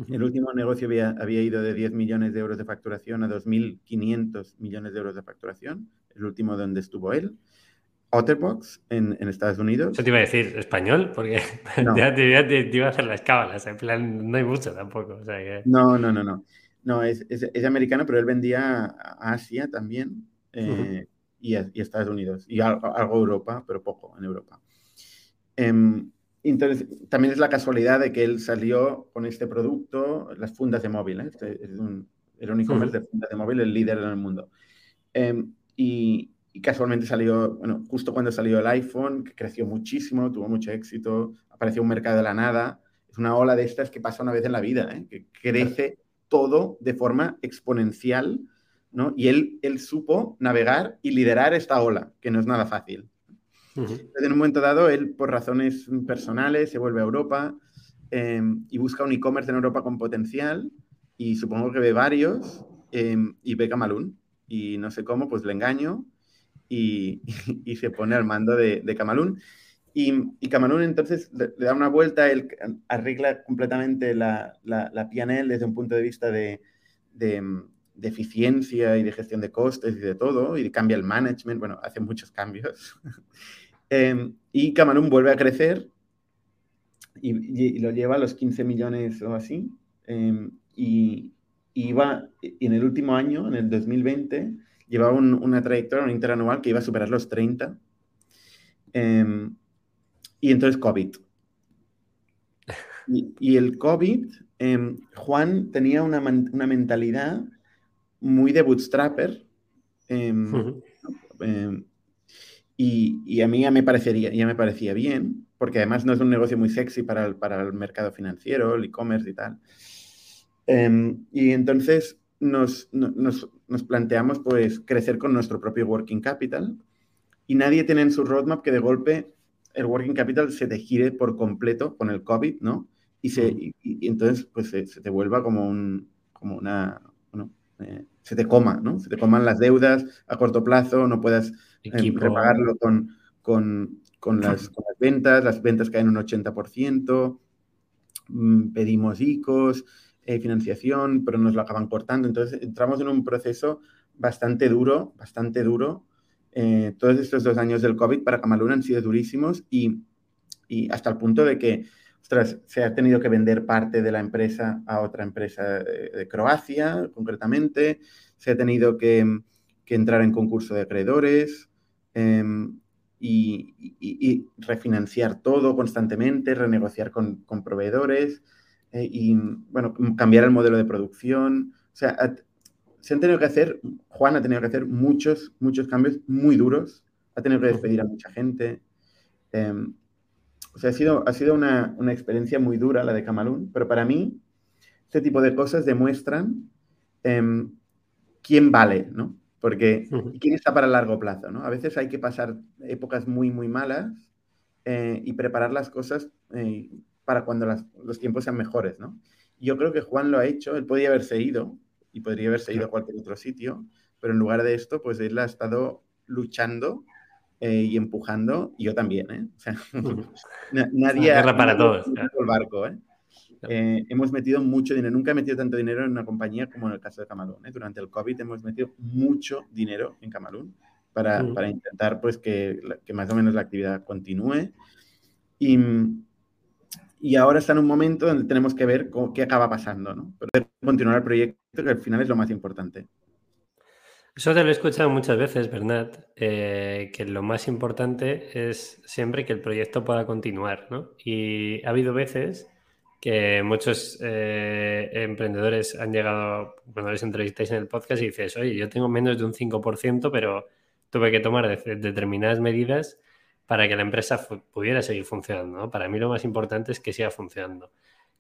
El último negocio había, había ido de diez millones de euros de facturación a dos mil quinientos millones de euros de facturación, el último donde estuvo él. Otterbox, en, en Estados Unidos. Yo te iba a decir español, porque no. ya, te, ya te, te iba a hacer las cábalas, en plan, no hay mucho tampoco. O sea que... No, no, no, no. No, es, es, es americano, pero él vendía a Asia también eh, uh-huh. y, a, y a Estados Unidos. Y algo a Europa, pero poco en Europa. Eh, entonces, también es la casualidad de que él salió con este producto, las fundas de móvil. ¿eh? Este, es un, era un e-commerce uh-huh. de fundas de móvil, el líder en el mundo. Eh, y... Y casualmente salió, bueno, justo cuando salió el iPhone, que creció muchísimo, tuvo mucho éxito, apareció un mercado de la nada. Es una ola de estas que pasa una vez en la vida, ¿eh? Que crece todo de forma exponencial, ¿no? Y él, él supo navegar y liderar esta ola, que no es nada fácil. Uh-huh. Entonces, en un momento dado, él, por razones personales, se vuelve a Europa eh, y busca un e-commerce en Europa con potencial, y supongo que ve varios, eh, y ve Camaloon. Y no sé cómo, pues le engaño. Y, y se pone al mando de, de Camaloon. Y, y Camaloon entonces le, le da una vuelta, él arregla completamente la, la, la P and L desde un punto de vista de, de, de eficiencia y de gestión de costes y de todo, y cambia el management, bueno, hace muchos cambios. eh, y Camaloon vuelve a crecer y, y, y lo lleva a los quince millones o así. Eh, y, y, va, y en el último año, en el dos mil veinte... llevaba un, una trayectoria, un interanual que iba a superar los treinta. Eh, y entonces COVID. Y, y el COVID, eh, Juan tenía una, una mentalidad muy de bootstrapper. Eh, uh-huh. eh, y, y a mí ya me, parecería, ya me parecía bien, porque además no es un negocio muy sexy para el, para el mercado financiero, el e-commerce y tal. Eh, y entonces... Nos, nos, nos planteamos pues crecer con nuestro propio working capital, y nadie tiene en su roadmap que de golpe el working capital se te gire por completo con el COVID, ¿no? Y, se, y, y entonces pues se, se te vuelva como, un, como una... Bueno, eh, se te coma, ¿no? Se te coman las deudas a corto plazo, no puedas eh, repagarlo con, con, con, las, con las ventas, las ventas caen un ochenta por ciento, pedimos I C Os... Eh, financiación, pero nos lo acaban cortando. Entonces, entramos en un proceso bastante duro, bastante duro. Eh, todos estos dos años del COVID para Camaloon han sido durísimos y, y hasta el punto de que, ostras, se ha tenido que vender parte de la empresa a otra empresa de, de Croacia, concretamente. Se ha tenido que, que entrar en concurso de acreedores eh, y, y, y refinanciar todo constantemente, renegociar con, con proveedores... y, bueno, cambiar el modelo de producción. O sea, ha, se han tenido que hacer, Juan ha tenido que hacer muchos, muchos cambios muy duros. Ha tenido que despedir a mucha gente. Eh, o sea, ha sido, ha sido una, una experiencia muy dura la de Camaloon, pero para mí este tipo de cosas demuestran eh, quién vale, ¿no? Porque quién está para largo plazo, ¿no? A veces hay que pasar épocas muy, muy malas eh, y preparar las cosas... Eh, para cuando las, los tiempos sean mejores, ¿no? Yo creo que Juan lo ha hecho, él podía haberse ido, y podría haberse ido a cualquier otro sitio, pero en lugar de esto, pues él ha estado luchando eh, y empujando, y yo también, ¿eh? O sea, na- nadie ha guerra para todos, claro. El barco, ¿eh? Eh, hemos metido mucho dinero, nunca he metido tanto dinero en una compañía como en el caso de Camaloon, ¿eh? Durante el COVID hemos metido mucho dinero en Camaloon para, uh-huh. para intentar, pues, que, que más o menos la actividad continúe, y... Y ahora está en un momento donde tenemos que ver cómo, qué acaba pasando, ¿no? Pero continuar el proyecto, que al final es lo más importante. Eso te lo he escuchado muchas veces, Bernat, eh, que lo más importante es siempre que el proyecto pueda continuar, ¿no? Y ha habido veces que muchos eh, emprendedores han llegado, cuando les entrevistáis en el podcast y dices, oye, yo tengo menos de un cinco por ciento, pero tuve que tomar de- determinadas medidas para que la empresa fu- pudiera seguir funcionando, ¿no? Para mí lo más importante es que siga funcionando.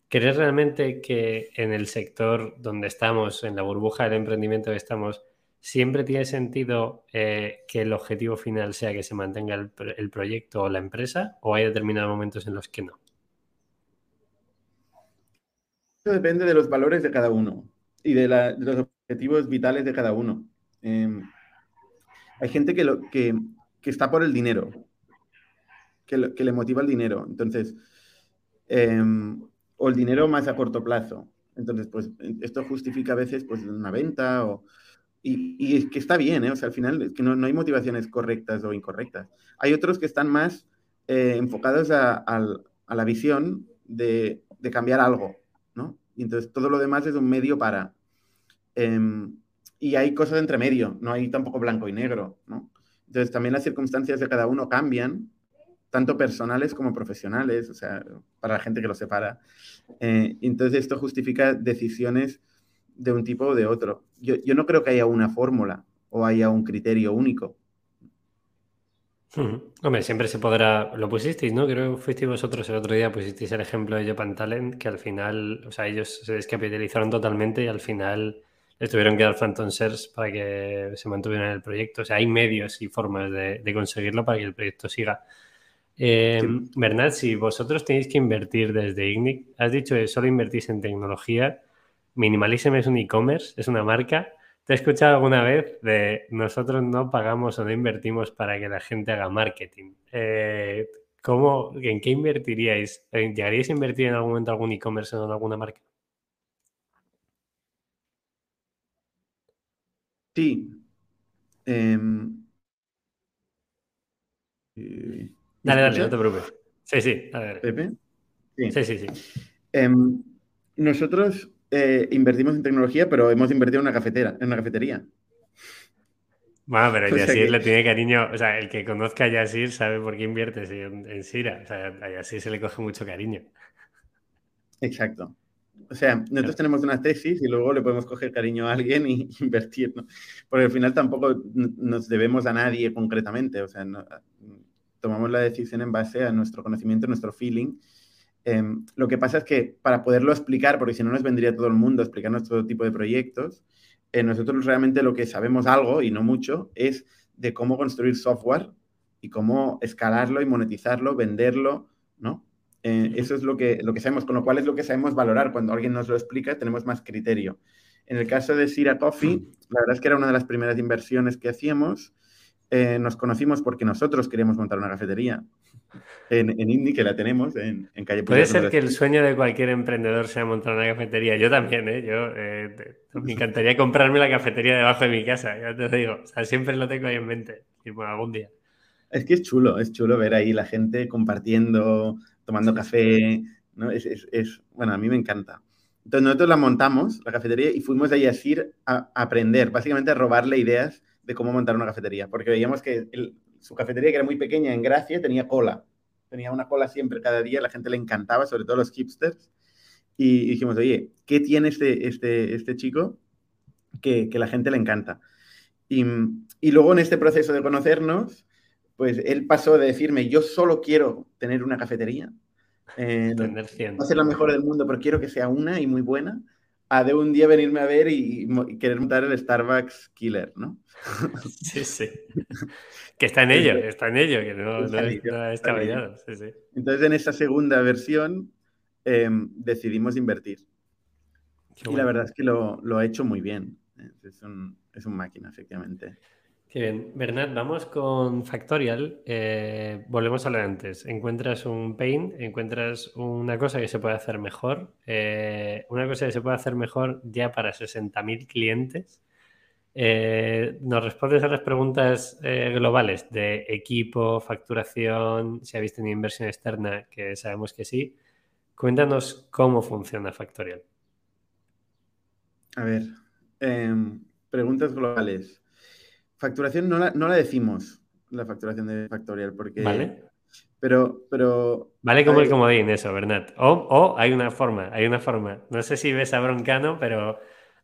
¿Crees realmente que en el sector donde estamos, en la burbuja del emprendimiento que estamos, siempre tiene sentido eh, que el objetivo final sea que se mantenga el, el proyecto o la empresa, o hay determinados momentos en los que no? Eso depende de los valores de cada uno. y de, la, de los objetivos vitales de cada uno. Eh, hay gente que, lo, que, que está por el dinero, que, lo, que le motiva el dinero, entonces, eh, o el dinero más a corto plazo. Entonces, pues, esto justifica a veces pues, una venta o... Y, y es que está bien, ¿eh? O sea, al final es que no, no hay motivaciones correctas o incorrectas. Hay otros que están más eh, enfocados a, a, a la visión de, de cambiar algo, ¿no? Y entonces todo lo demás es un medio para... Eh, y hay cosas entre medio, no hay tampoco blanco y negro, ¿no? Entonces también las circunstancias de cada uno cambian, tanto personales como profesionales, o sea, para la gente que lo separa. Eh, entonces esto justifica decisiones de un tipo o de otro. Yo, yo no creo que haya una fórmula o haya un criterio único. Hmm. Hombre, siempre se podrá... Lo pusisteis, ¿no? Creo que fuisteis vosotros el otro día, pusisteis el ejemplo de Jobandtalent, que al final, o sea, ellos se descapitalizaron totalmente y al final les tuvieron que dar Phantom Shares para que se mantuvieran en el proyecto. O sea, hay medios y formas de, de conseguirlo para que el proyecto siga. Eh, sí. Bernat, si vosotros tenéis que invertir desde Ignic, has dicho que solo invertís en tecnología... Minimalism es un e-commerce, es una marca. ¿Te he escuchado alguna vez de nosotros no pagamos o no invertimos para que la gente haga marketing? Eh, ¿cómo, ¿En qué invertiríais? ¿Llegaríais a invertir en algún momento algún e-commerce o en alguna marca? Sí. Eh... Dale, dale, no te preocupes. Sí, sí. A ver. ¿Pepe? Sí, sí, sí. sí. Eh, nosotros... Eh, invertimos en tecnología, pero hemos invertido en una cafetera, en una cafetería. Bueno, pero Yasir o sea que... le tiene cariño. O sea, el que conozca a Yasir sabe por qué inviertes en, en Saira. O sea, a Yasir se le coge mucho cariño. Exacto. O sea, nosotros sí. tenemos una tesis y luego le podemos coger cariño a alguien y invertir, ¿no? Porque al final tampoco nos debemos a nadie concretamente. O sea, no, tomamos la decisión en base a nuestro conocimiento, nuestro feeling. Eh, lo que pasa es que para poderlo explicar, porque si no nos vendría todo el mundo a explicar nuestro tipo de proyectos, eh, nosotros realmente lo que sabemos algo, y no mucho, es de cómo construir software y cómo escalarlo y monetizarlo, venderlo, ¿no? Eh, eso es lo que, lo que sabemos, con lo cual es lo que sabemos valorar. Cuando alguien nos lo explica, tenemos más criterio. En el caso de Saira Coffee, la verdad es que era una de las primeras inversiones que hacíamos. Eh, nos conocimos porque nosotros queríamos montar una cafetería en, en Indy, que la tenemos, en, en calle Puebla. Puede ser que el sueño de cualquier emprendedor sea montar una cafetería. Yo también, ¿eh? Yo eh, me encantaría comprarme la cafetería debajo de mi casa, ya te digo. O sea, siempre lo tengo ahí en mente. Y bueno, algún día. Es que es chulo, es chulo ver ahí la gente compartiendo, tomando café, ¿no? Es, es, es, bueno, a mí me encanta. Entonces, nosotros la montamos, la cafetería, y fuimos a Yasir a, a aprender, básicamente a robarle ideas de cómo montar una cafetería, porque veíamos que el, su cafetería, que era muy pequeña en Gracia, tenía cola, tenía una cola siempre, cada día, la gente le encantaba, sobre todo los hipsters, y dijimos, oye, ¿qué tiene este, este, este chico que, que la gente le encanta? Y, y luego en este proceso de conocernos, pues él pasó de decirme, yo solo quiero tener una cafetería, eh, va a ser la mejor del mundo, pero quiero que sea una y muy buena, a de un día venirme a ver y, y querer montar el Starbucks Killer, ¿no? Sí, sí. Que está en ello, está en ello, que no, no, ello, no ha descabellado. Sí, sí. Entonces, en esa segunda versión eh, decidimos invertir. Qué y bueno. La verdad es que lo, lo ha hecho muy bien. Es un, es un máquina, efectivamente. Qué bien. Bernat, vamos con Factorial. Eh, volvemos a lo de antes. Encuentras un pain, encuentras una cosa que se puede hacer mejor. Eh, una cosa que se puede hacer mejor ya para sesenta mil clientes. Eh, nos respondes a las preguntas eh, globales de equipo, facturación, si habéis tenido inversión externa, que sabemos que sí. Cuéntanos cómo funciona Factorial. A ver, eh, preguntas globales. Facturación no la, no la decimos, la facturación de Factorial, porque... Vale. Pero... pero vale como hay... el comodín eso, Bernat. O, o hay una forma, hay una forma. No sé si ves a Broncano, pero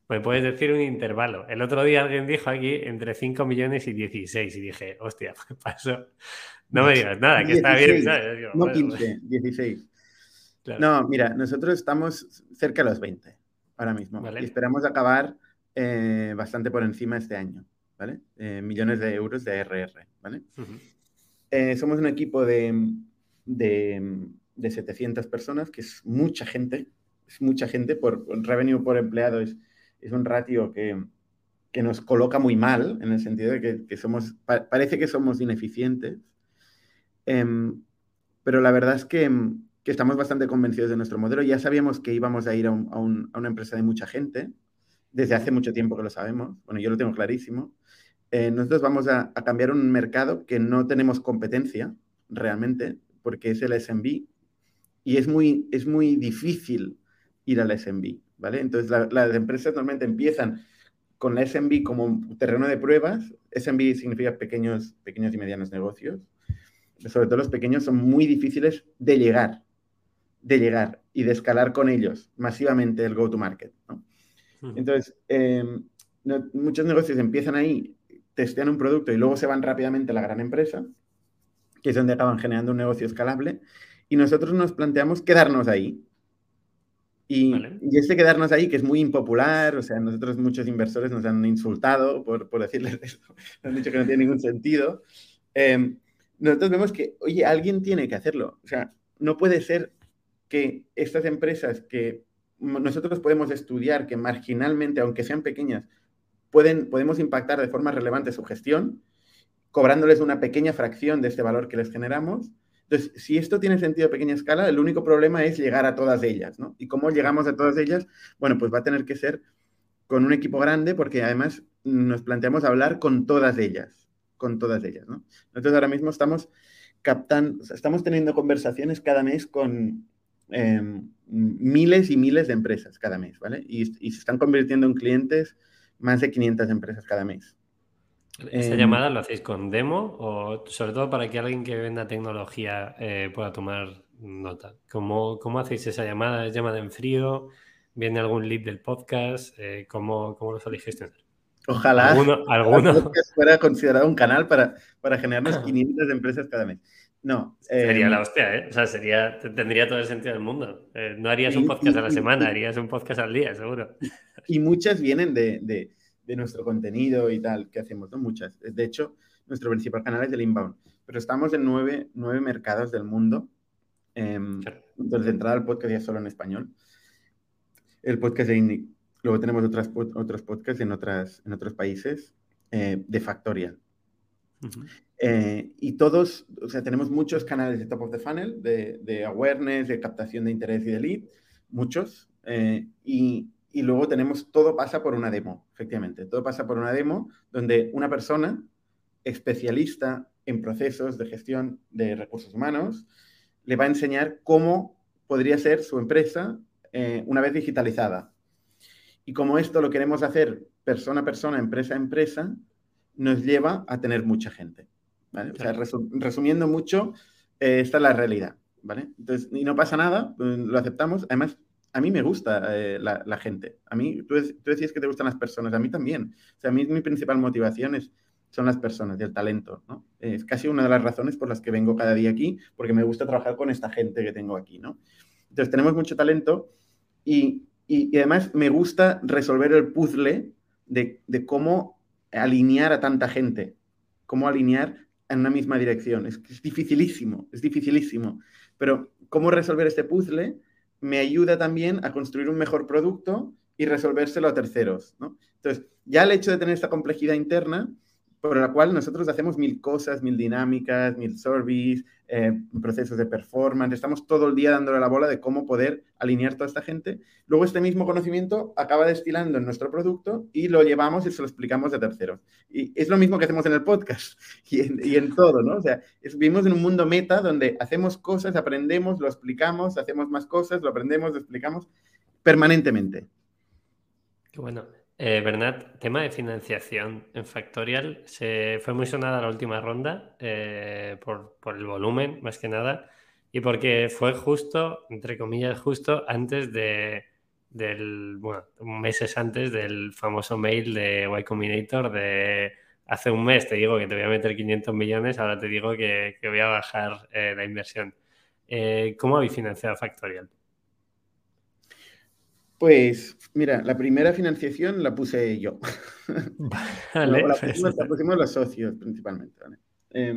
me puedes decir un intervalo. El otro día alguien dijo aquí entre cinco millones y dieciséis y dije, hostia, ¿qué pasó? No me digas nada, que dieciséis, está bien, ¿sabes? Digo, no bueno, quince, pues... dieciséis. Claro. No, mira, nosotros estamos cerca de los veinte ahora mismo. Vale. Y esperamos acabar eh, bastante por encima este año. ¿Vale? Eh, millones de euros de A R R, ¿vale? Uh-huh. Eh, somos un equipo de, de, de setecientas personas, que es mucha gente, es mucha gente, por, por revenue por empleado es, es un ratio que, que nos coloca muy mal, en el sentido de que, que somos, pa- parece que somos ineficientes, eh, pero la verdad es que, que estamos bastante convencidos de nuestro modelo. Ya sabíamos que íbamos a ir a, un, a, un, a una empresa de mucha gente, desde hace mucho tiempo que lo sabemos, bueno, yo lo tengo clarísimo. Eh, nosotros vamos a, a cambiar un mercado que no tenemos competencia realmente, porque es el S M B, y es muy, es muy difícil ir al S M B, ¿vale? Entonces, la, las empresas normalmente empiezan con la S M B como terreno de pruebas. S M B significa pequeños, pequeños y medianos negocios. Sobre todo los pequeños son muy difíciles de llegar, de llegar y de escalar con ellos masivamente el go-to-market, ¿no? Entonces, eh, no, muchos negocios empiezan ahí, testean un producto y luego se van rápidamente a la gran empresa, que es donde acaban generando un negocio escalable, y nosotros nos planteamos quedarnos ahí. Y, vale. y este quedarnos ahí, que es muy impopular, o sea, nosotros muchos inversores nos han insultado por, por decirles esto, nos han dicho que no tiene ningún sentido. Eh, nosotros vemos que, oye, alguien tiene que hacerlo. O sea, no puede ser que estas empresas que nosotros podemos estudiar, que marginalmente, aunque sean pequeñas, pueden, podemos impactar de forma relevante su gestión, cobrándoles una pequeña fracción de este valor que les generamos. Entonces, si esto tiene sentido a pequeña escala, el único problema es llegar a todas ellas, ¿no? ¿Y cómo llegamos a todas ellas? Bueno, pues va a tener que ser con un equipo grande, porque además nos planteamos hablar con todas ellas, con todas ellas, ¿no? Nosotros ahora mismo estamos captando, o sea, estamos teniendo conversaciones cada mes con eh, miles y miles de empresas cada mes, ¿vale? Y, y se están convirtiendo en clientes más de quinientas empresas cada mes. ¿Esta eh, llamada lo hacéis con demo o sobre todo para que alguien que venda tecnología eh, pueda tomar nota? ¿Cómo, cómo hacéis esa llamada? ¿Es llamada en frío? ¿Viene algún lead del podcast? Eh, ¿cómo, ¿Cómo lo soléis gestionar? Ojalá ¿Alguno, alguno? el podcast fuera considerado un canal para, para generarnos quinientas empresas cada mes. No. Eh, sería la hostia, ¿eh? O sea, sería, tendría todo el sentido del mundo. Eh, no harías y, un podcast y, a la semana, y, harías un podcast al día, seguro. Y muchas vienen de... de de nuestro contenido y tal, que hacemos, ¿no? Muchas. De hecho, nuestro principal canal es el inbound, pero estamos en nueve, nueve mercados del mundo. Eh, claro. Entonces, de entrada, el podcast ya es solo en español. El podcast de Ignic. Luego tenemos otras, otros podcasts en, otras, en otros países, eh, de Factorial. Uh-huh. Eh, y todos, o sea, tenemos muchos canales de top of the funnel, de, de awareness, de captación de interés y de lead, muchos, eh, y... Y luego tenemos, todo pasa por una demo, efectivamente. Todo pasa por una demo donde una persona especialista en procesos de gestión de recursos humanos le va a enseñar cómo podría ser su empresa eh, una vez digitalizada. Y como esto lo queremos hacer persona a persona, empresa a empresa, nos lleva a tener mucha gente, ¿vale? O sea, resu- resumiendo mucho, eh, esta es la realidad, ¿vale? Entonces, y no pasa nada, lo aceptamos. Además, a mí me gusta eh, la, la gente. A mí, tú, tú decías que te gustan las personas. A mí también. O sea, a mí mi principal motivación es, son las personas y el talento, ¿no? Es casi una de las razones por las que vengo cada día aquí, porque me gusta trabajar con esta gente que tengo aquí, ¿no? Entonces, tenemos mucho talento y, y, y además me gusta resolver el puzzle de, de cómo alinear a tanta gente, cómo alinear en una misma dirección. Es, es dificilísimo, es dificilísimo. Pero cómo resolver este puzzle me ayuda también a construir un mejor producto y resolvérselo a terceros, ¿no? Entonces, ya el hecho de tener esta complejidad interna, por la cual nosotros hacemos mil cosas, mil dinámicas, mil surveys, eh, procesos de performance, estamos todo el día dándole la bola de cómo poder alinear toda esta gente. Luego, este mismo conocimiento acaba destilando en nuestro producto y lo llevamos y se lo explicamos a terceros. Y es lo mismo que hacemos en el podcast y en, y en todo, ¿no? O sea, es, vivimos en un mundo meta donde hacemos cosas, aprendemos, lo explicamos, hacemos más cosas, lo aprendemos, lo explicamos permanentemente. Qué bueno. Eh, Bernat, tema de financiación en Factorial, se fue muy sonada la última ronda eh, por, por el volumen, más que nada, y porque fue justo, entre comillas, justo antes de, del, bueno, meses antes del famoso mail de Y Combinator de hace un mes te digo que te voy a meter quinientos millones, ahora te digo que, que voy a bajar eh, la inversión. Eh, ¿Cómo habéis financiado Factorial? Pues, mira, la primera financiación la puse yo. Vale, la, pusimos, la pusimos los socios, principalmente, ¿vale? Eh,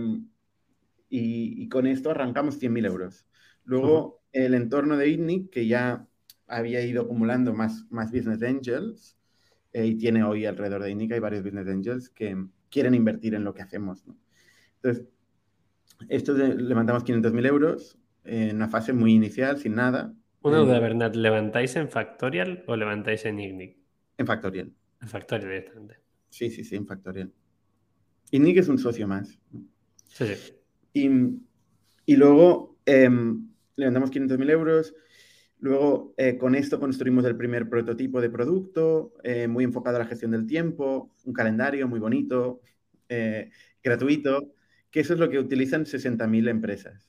y, y con esto arrancamos cien mil euros. Luego, uh-huh. el entorno de Ignic, que ya había ido acumulando más, más business angels, eh, y tiene hoy alrededor de Ignic, hay varios business angels que quieren invertir en lo que hacemos, ¿no? Entonces, esto de, levantamos quinientos mil euros eh, en una fase muy inicial, sin nada. Una duda, eh, Bernat, ¿levantáis en Factorial o levantáis en Ignic? En Factorial. En Factorial directamente. Sí, sí, sí, en Factorial. Ignic es un socio más. Sí, sí. Y, y luego eh, levantamos quinientos mil euros. Luego, eh, con esto construimos el primer prototipo de producto, eh, muy enfocado a la gestión del tiempo, un calendario muy bonito, eh, gratuito, que eso es lo que utilizan sesenta mil empresas.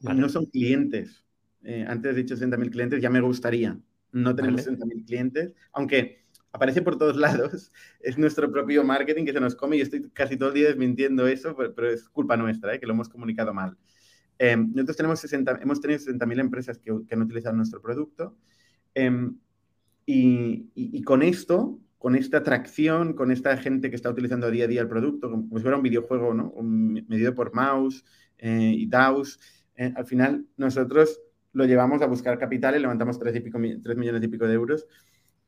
Vale. No son clientes. Eh, antes he dicho sesenta mil clientes, ya me gustaría. No tenemos vale. sesenta mil clientes, aunque aparece por todos lados. Es nuestro propio marketing que se nos come y estoy casi todo el día desmintiendo eso, pero es culpa nuestra, eh, que lo hemos comunicado mal. Eh, nosotros tenemos sesenta, hemos tenido sesenta mil empresas que, que han utilizado nuestro producto eh, y, y, y con esto, con esta atracción, con esta gente que está utilizando día a día el producto, como, como si fuera un videojuego, ¿no? Un, medido por mouse eh, y DAOs, eh, al final nosotros lo llevamos a buscar capital y levantamos tres, y pico, tres millones y pico de euros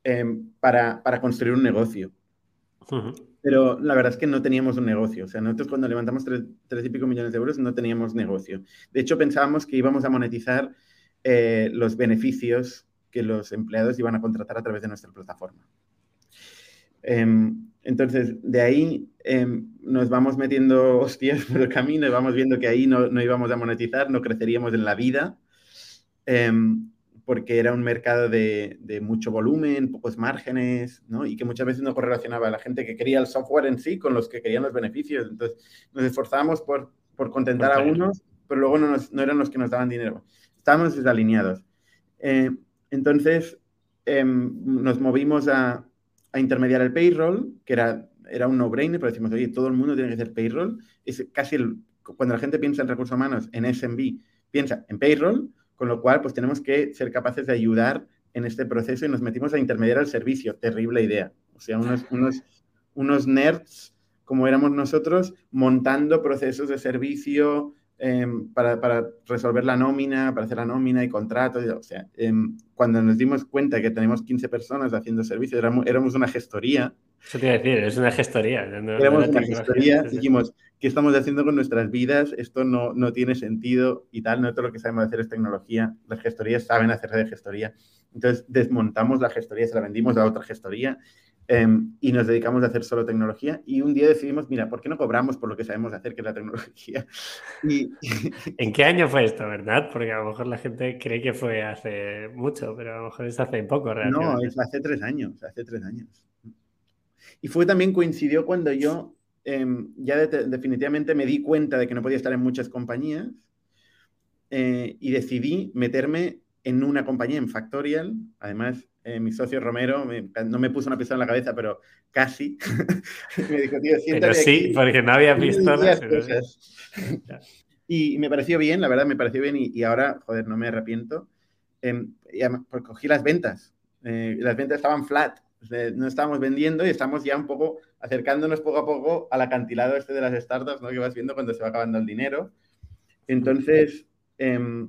eh, para, para construir un negocio. Uh-huh. Pero la verdad es que no teníamos un negocio. O sea, nosotros cuando levantamos tres, tres y pico millones de euros no teníamos negocio. De hecho, pensábamos que íbamos a monetizar eh, los beneficios que los empleados iban a contratar a través de nuestra plataforma. Eh, entonces, de ahí eh, nos vamos metiendo hostias por el camino y vamos viendo que ahí no, no íbamos a monetizar, no creceríamos en la vida, eh, porque era un mercado de, de mucho volumen, pocos márgenes, ¿no? Y que muchas veces no correlacionaba a la gente que quería el software en sí con los que querían los beneficios. Entonces, nos esforzábamos por, por contentar okay. a unos, pero luego no, nos, no eran los que nos daban dinero. Estábamos desalineados. Eh, entonces, eh, nos movimos a, a intermediar el payroll, que era, era un no-brainer, pero decimos, oye, todo el mundo tiene que hacer payroll. Es casi el, cuando la gente piensa en recursos humanos, en ese eme be, piensa en payroll. Con lo cual, pues tenemos que ser capaces de ayudar en este proceso y nos metimos a intermediar el servicio. Terrible idea. O sea, unos, unos, unos nerds, como éramos nosotros, montando procesos de servicio eh, para, para resolver la nómina, para hacer la nómina y contratos. O sea, eh, cuando nos dimos cuenta que tenemos quince personas haciendo servicio, éramos, éramos una gestoría. Eso te iba a decir, es una gestoría. No, éramos no una gestoría, dijimos... ¿Qué estamos haciendo con nuestras vidas? Esto no, no tiene sentido y tal. Nosotros lo que sabemos hacer es tecnología. Las gestorías saben hacer de gestoría. Entonces, desmontamos la gestoría, se la vendimos a otra gestoría eh, y nos dedicamos a hacer solo tecnología. Y un día decidimos, mira, ¿por qué no cobramos por lo que sabemos hacer, que es la tecnología? Y... ¿En qué año fue esto, verdad? Porque a lo mejor la gente cree que fue hace mucho, pero a lo mejor es hace poco, realmente. No, es hace tres años, hace tres años. Y fue también coincidió cuando yo... Eh, ya de, definitivamente me di cuenta de que no podía estar en muchas compañías eh, y decidí meterme en una compañía, en Factorial. Además, eh, mi socio Romero, me, no me puso una pistola en la cabeza, pero casi. Me dijo, tío, siéntate pero sí, aquí. Porque no había pistolas. Y, pero... y me pareció bien, la verdad, me pareció bien. Y, y ahora, joder, no me arrepiento. Eh, y además, pues cogí las ventas. Eh, las ventas estaban flat. No estábamos vendiendo y estamos ya un poco acercándonos poco a poco al acantilado este de las startups, ¿no? Que vas viendo cuando se va acabando el dinero. Entonces, eh,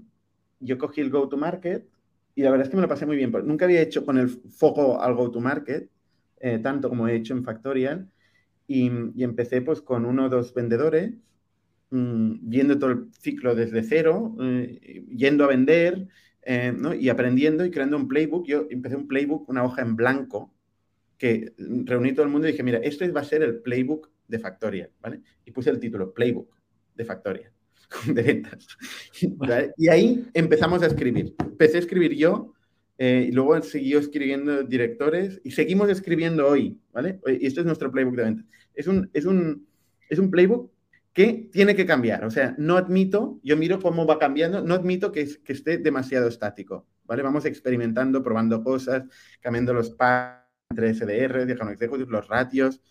yo cogí el go-to-market y la verdad es que me lo pasé muy bien. Nunca había hecho con el foco al go-to-market, eh, tanto como he hecho en Factorial. Y, y empecé pues con uno o dos vendedores, mmm, viendo todo el ciclo desde cero, eh, yendo a vender, eh, ¿no? Y aprendiendo y creando un playbook. Yo empecé un playbook, una hoja en blanco, que reuní todo el mundo y dije, mira, este va a ser el playbook de Factorial, ¿vale? Y puse el título, playbook de Factorial, de ventas. ¿Vale? Y ahí empezamos a escribir. Empecé a escribir yo, eh, y luego siguió escribiendo directores, y seguimos escribiendo hoy, ¿vale? Y este es nuestro playbook de ventas. Es un, es un, es un playbook que tiene que cambiar. O sea, no admito, yo miro cómo va cambiando, no admito que, que esté demasiado estático, ¿vale? Vamos experimentando, probando cosas, cambiando los pasos, entre ese de erre, Diagonal Executive, los ratios.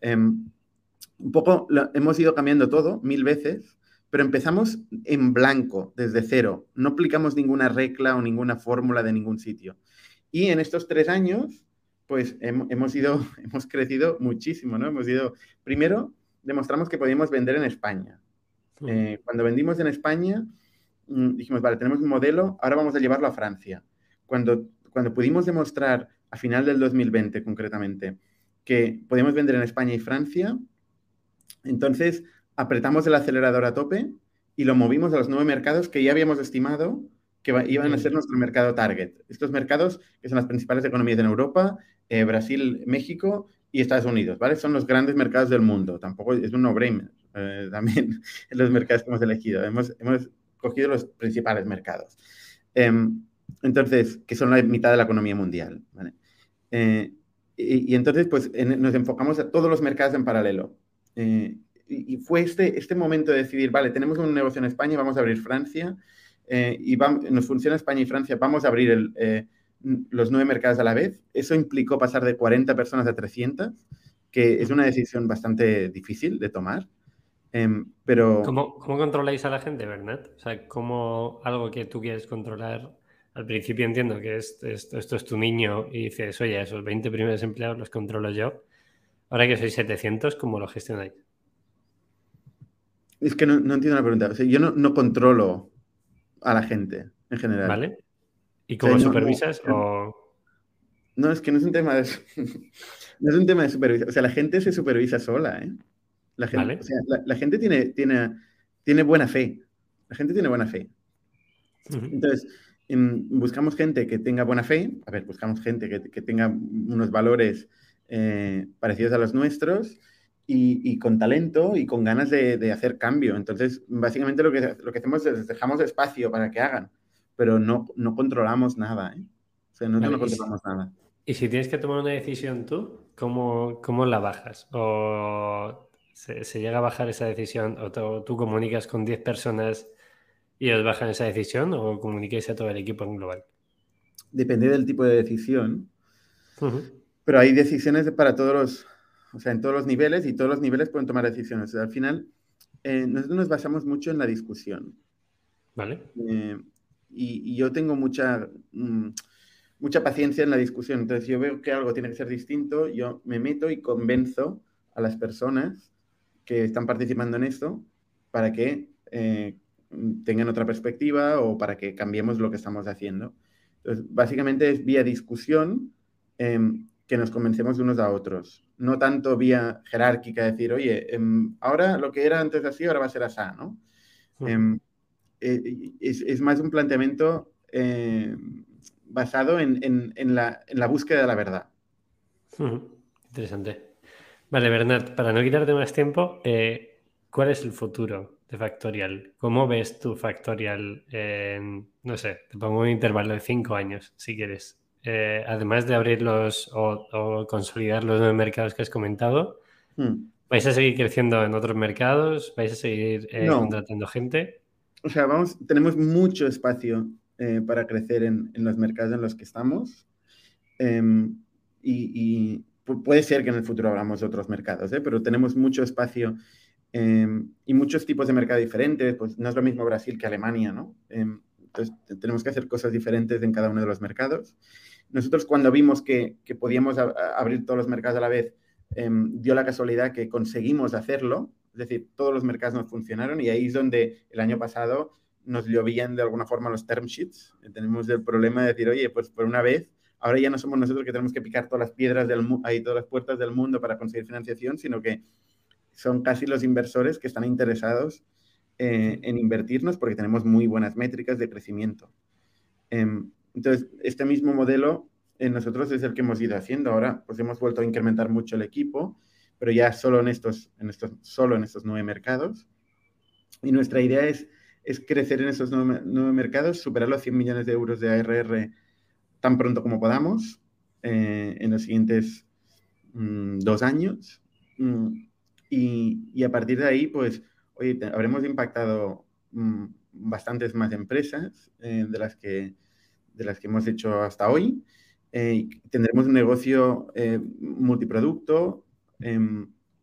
Eh, un poco lo, hemos ido cambiando todo mil veces, pero empezamos en blanco, desde cero. No aplicamos ninguna regla o ninguna fórmula de ningún sitio. Y en estos tres años, pues hem, hemos, ido, hemos crecido muchísimo, ¿no? Hemos ido, primero, demostramos que podíamos vender en España. Eh, cuando vendimos en España, mmm, dijimos, vale, tenemos un modelo, ahora vamos a llevarlo a Francia. Cuando, cuando pudimos demostrar a final del dos mil veinte concretamente, que podíamos vender en España y Francia. Entonces, apretamos el acelerador a tope y lo movimos a los nueve mercados que ya habíamos estimado que iban a ser nuestro mercado target. Estos mercados que son las principales economías en Europa, eh, Brasil, México y Estados Unidos, ¿vale? Son los grandes mercados del mundo. Tampoco es un no-brainer eh, también los mercados que hemos elegido. Hemos, hemos cogido los principales mercados. Eh, entonces, que son la mitad de la economía mundial, ¿vale? Eh, y, y entonces, pues, en, nos enfocamos a todos los mercados en paralelo. Eh, y fue este, este momento de decidir, vale, tenemos un negocio en España, vamos a abrir Francia, eh, y va, nos funciona España y Francia, vamos a abrir el, eh, los nueve mercados a la vez. Eso implicó pasar de cuarenta personas a trescientas, que es una decisión bastante difícil de tomar, eh, pero... ¿Cómo, ¿Cómo controláis a la gente, Bernat? O sea, ¿cómo algo que tú quieres controlar? Al principio entiendo que es, esto, esto es tu niño y dices, oye, esos veinte primeros empleados los controlo yo. Ahora que sois setecientos, ¿cómo lo gestionáis? Es que no, no entiendo la pregunta. O sea, yo no, no controlo a la gente en general. ¿Vale? ¿Y cómo o sea, supervisas? No, no, o... no, es que no es un tema de... no es un tema de supervisión. O sea, la gente se supervisa sola, ¿eh? La gente, ¿vale? O sea, la, la gente tiene, tiene, tiene buena fe. La gente tiene buena fe. Uh-huh. Entonces, en, buscamos gente que tenga buena fe. A ver, buscamos gente que, que tenga unos valores... Eh, parecidos a los nuestros y, y con talento y con ganas de, de hacer cambio. Entonces, básicamente lo que, lo que hacemos es dejamos espacio para que hagan, pero no, no controlamos nada, ¿eh? O sea, no, vale, no controlamos y si, nada. Y si tienes que tomar una decisión tú, ¿cómo, cómo la bajas? ¿O se, se llega a bajar esa decisión? ¿O tú, tú comunicas con diez personas y os bajan esa decisión? ¿O comunicáis a todo el equipo en global? Depende del tipo de decisión. Uh-huh. Pero hay decisiones para todos los, o sea, en todos los niveles, y todos los niveles pueden tomar decisiones. O sea, al final, eh, nosotros nos basamos mucho en la discusión. Vale. Eh, y, y yo tengo mucha, mm, mucha paciencia en la discusión. Entonces, yo veo que algo tiene que ser distinto, yo me meto y convenzo a las personas que están participando en esto para que eh, tengan otra perspectiva o para que cambiemos lo que estamos haciendo. Entonces, básicamente es vía discusión, eh, que nos convencemos de unos a otros. No tanto vía jerárquica, decir, oye, eh, ahora lo que era antes así, ahora va a ser así, ¿no? Sí. Eh, es, es más un planteamiento eh, basado en, en, en, la, en la búsqueda de la verdad. Uh-huh. Interesante. Vale, Bernat, para no quitarte más tiempo, eh, ¿cuál es el futuro de Factorial? ¿Cómo ves tu Factorial en, no sé, te pongo un intervalo de cinco años, si quieres? Eh, además de abrir los o, o consolidar los nuevos mercados que has comentado, hmm. ¿vais a seguir creciendo en otros mercados? ¿Vais a seguir eh, no. contratando gente? O sea, vamos, tenemos mucho espacio eh, para crecer en, en los mercados en los que estamos. Eh, y, y puede ser que en el futuro abramos otros mercados, ¿eh? Pero tenemos mucho espacio eh, y muchos tipos de mercado diferentes. Pues no es lo mismo Brasil que Alemania, ¿no? Eh, entonces, tenemos que hacer cosas diferentes en cada uno de los mercados. Nosotros, cuando vimos que, que podíamos ab- abrir todos los mercados a la vez, eh, dio la casualidad que conseguimos hacerlo. Es decir, todos los mercados nos funcionaron y ahí es donde el año pasado nos llovían de alguna forma los term sheets. Tenemos el problema de decir, oye, pues por una vez, ahora ya no somos nosotros que tenemos que picar todas las piedras del mu- ahí, todas las puertas del mundo para conseguir financiación, sino que son casi los inversores que están interesados eh, en invertirnos porque tenemos muy buenas métricas de crecimiento. Eh, Entonces, este mismo modelo en eh, nosotros es el que hemos ido haciendo. Ahora, pues hemos vuelto a incrementar mucho el equipo, pero ya solo en estos, en estos, solo en estos nueve mercados. Y nuestra idea es, es crecer en estos nueve, nueve mercados, superar los cien millones de euros de A R R tan pronto como podamos, eh, en los siguientes mmm, dos años. Mm, y, y a partir de ahí, pues, oye, te, habremos impactado mmm, bastantes más empresas eh, de las que... de las que hemos hecho hasta hoy. Eh, tendremos un negocio eh, multiproducto eh,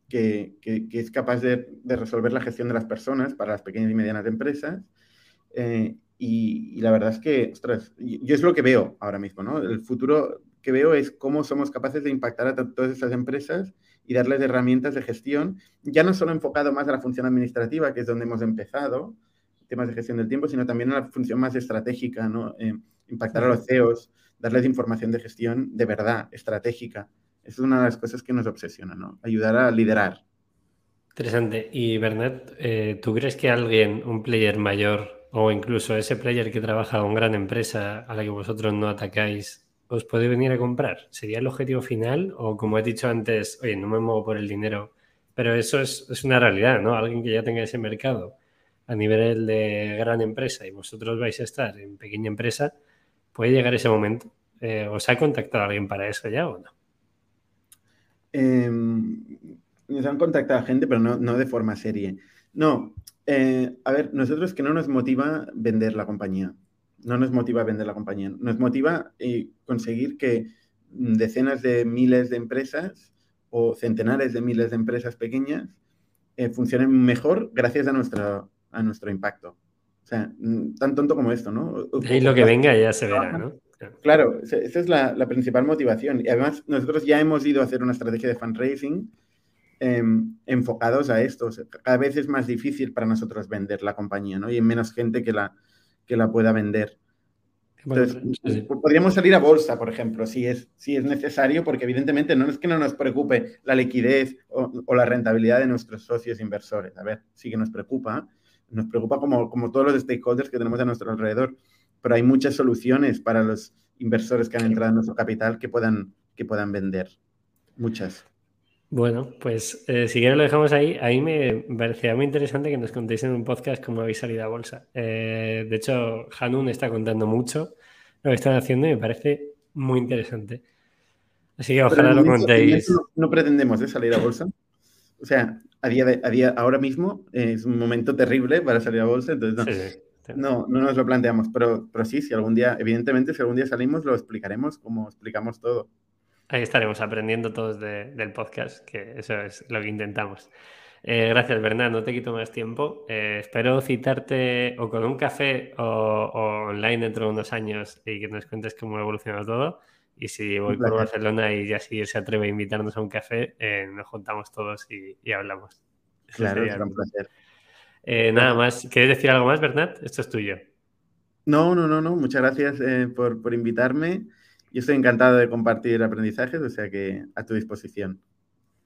que, que, que es capaz de, de resolver la gestión de las personas para las pequeñas y medianas empresas. Eh, y, y la verdad es que, ostras, yo es lo que veo ahora mismo, ¿no? El futuro que veo es cómo somos capaces de impactar a todas estas empresas y darles herramientas de gestión, ya no solo enfocado más a la función administrativa, que es donde hemos empezado, temas de gestión del tiempo, sino también a la función más estratégica, ¿no? Eh, impactar a los C E Os darles información de gestión de verdad, estratégica. Es una de las cosas que nos obsesiona, ¿no? Ayudar a liderar. Interesante. Y Bernat, eh, ¿tú crees que alguien, un player mayor o incluso ese player que trabaja en una gran empresa a la que vosotros no atacáis, os puede venir a comprar? ¿Sería el objetivo final? O como he dicho antes, oye, no me muevo por el dinero, pero eso es, es una realidad, ¿no? Alguien que ya tenga ese mercado a nivel de gran empresa y vosotros vais a estar en pequeña empresa, ¿puede llegar ese momento? Eh, ¿Os ha contactado alguien para eso ya o no? Eh, nos han contactado gente, pero no, no de forma seria. No, eh, a ver, nosotros que no nos motiva vender la compañía. No nos motiva vender la compañía. Nos motiva eh, conseguir que decenas de miles de empresas o centenares de miles de empresas pequeñas eh, funcionen mejor gracias a nuestra... a nuestro impacto. O sea, tan tonto como esto, ¿no? Y lo que venga ya se verá, ¿no? Claro, esa es la, la principal motivación. Y además, nosotros ya hemos ido a hacer una estrategia de fundraising eh, enfocados a esto. O sea, cada vez es más difícil para nosotros vender la compañía, ¿no? Y hay menos gente que la, que la pueda vender. Entonces, sí. Podríamos salir a bolsa, por ejemplo, si es, si es necesario, porque evidentemente no es que no nos preocupe la liquidez o, o la rentabilidad de nuestros socios inversores. A ver, sí que nos preocupa, Nos preocupa como, como todos los stakeholders que tenemos a nuestro alrededor, pero hay muchas soluciones para los inversores que han entrado en nuestro capital que puedan, que puedan vender. Muchas. Bueno, pues eh, si quieres lo dejamos ahí. A mí me parecía muy interesante que nos contéis en un podcast cómo habéis salido a bolsa. Eh, de hecho, Hanun está contando mucho lo que están haciendo y me parece muy interesante. Así que ojalá lo contéis. No, no pretendemos ¿eh? salir a bolsa. O sea... A día de, a día, ahora mismo eh, es un momento terrible para salir a bolsa, entonces no, sí, sí. no, no nos lo planteamos, pero, pero sí, si algún día, evidentemente, si algún día salimos, lo explicaremos como explicamos todo. Ahí estaremos aprendiendo todos de, del podcast, que eso es lo que intentamos. Eh, gracias, Bernat, no te quito más tiempo. Eh, espero citarte o con un café o, o online dentro de unos años y que nos cuentes cómo ha evolucionado todo. Y si voy por Barcelona y ya si se atreve a invitarnos a un café, eh, nos juntamos todos y, y hablamos. Eso claro, es un placer. Eh, nada más. ¿Quieres decir algo más, Bernat? Esto es tuyo. No, no, no, no. Muchas gracias eh, por, por invitarme. Yo estoy encantado de compartir aprendizajes, o sea que a tu disposición.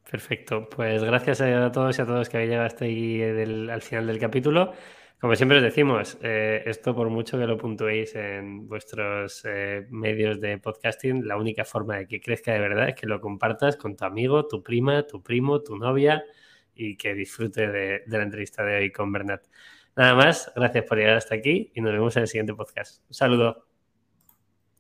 Perfecto. Pues gracias a todos y a todas que habéis llegado hasta ahí del, al final del capítulo. Como siempre os decimos, eh, esto por mucho que lo puntuéis en vuestros eh, medios de podcasting, la única forma de que crezca de verdad es que lo compartas con tu amigo, tu prima, tu primo, tu novia y que disfrute de, de la entrevista de hoy con Bernat. Nada más, gracias por llegar hasta aquí y nos vemos en el siguiente podcast. Un saludo.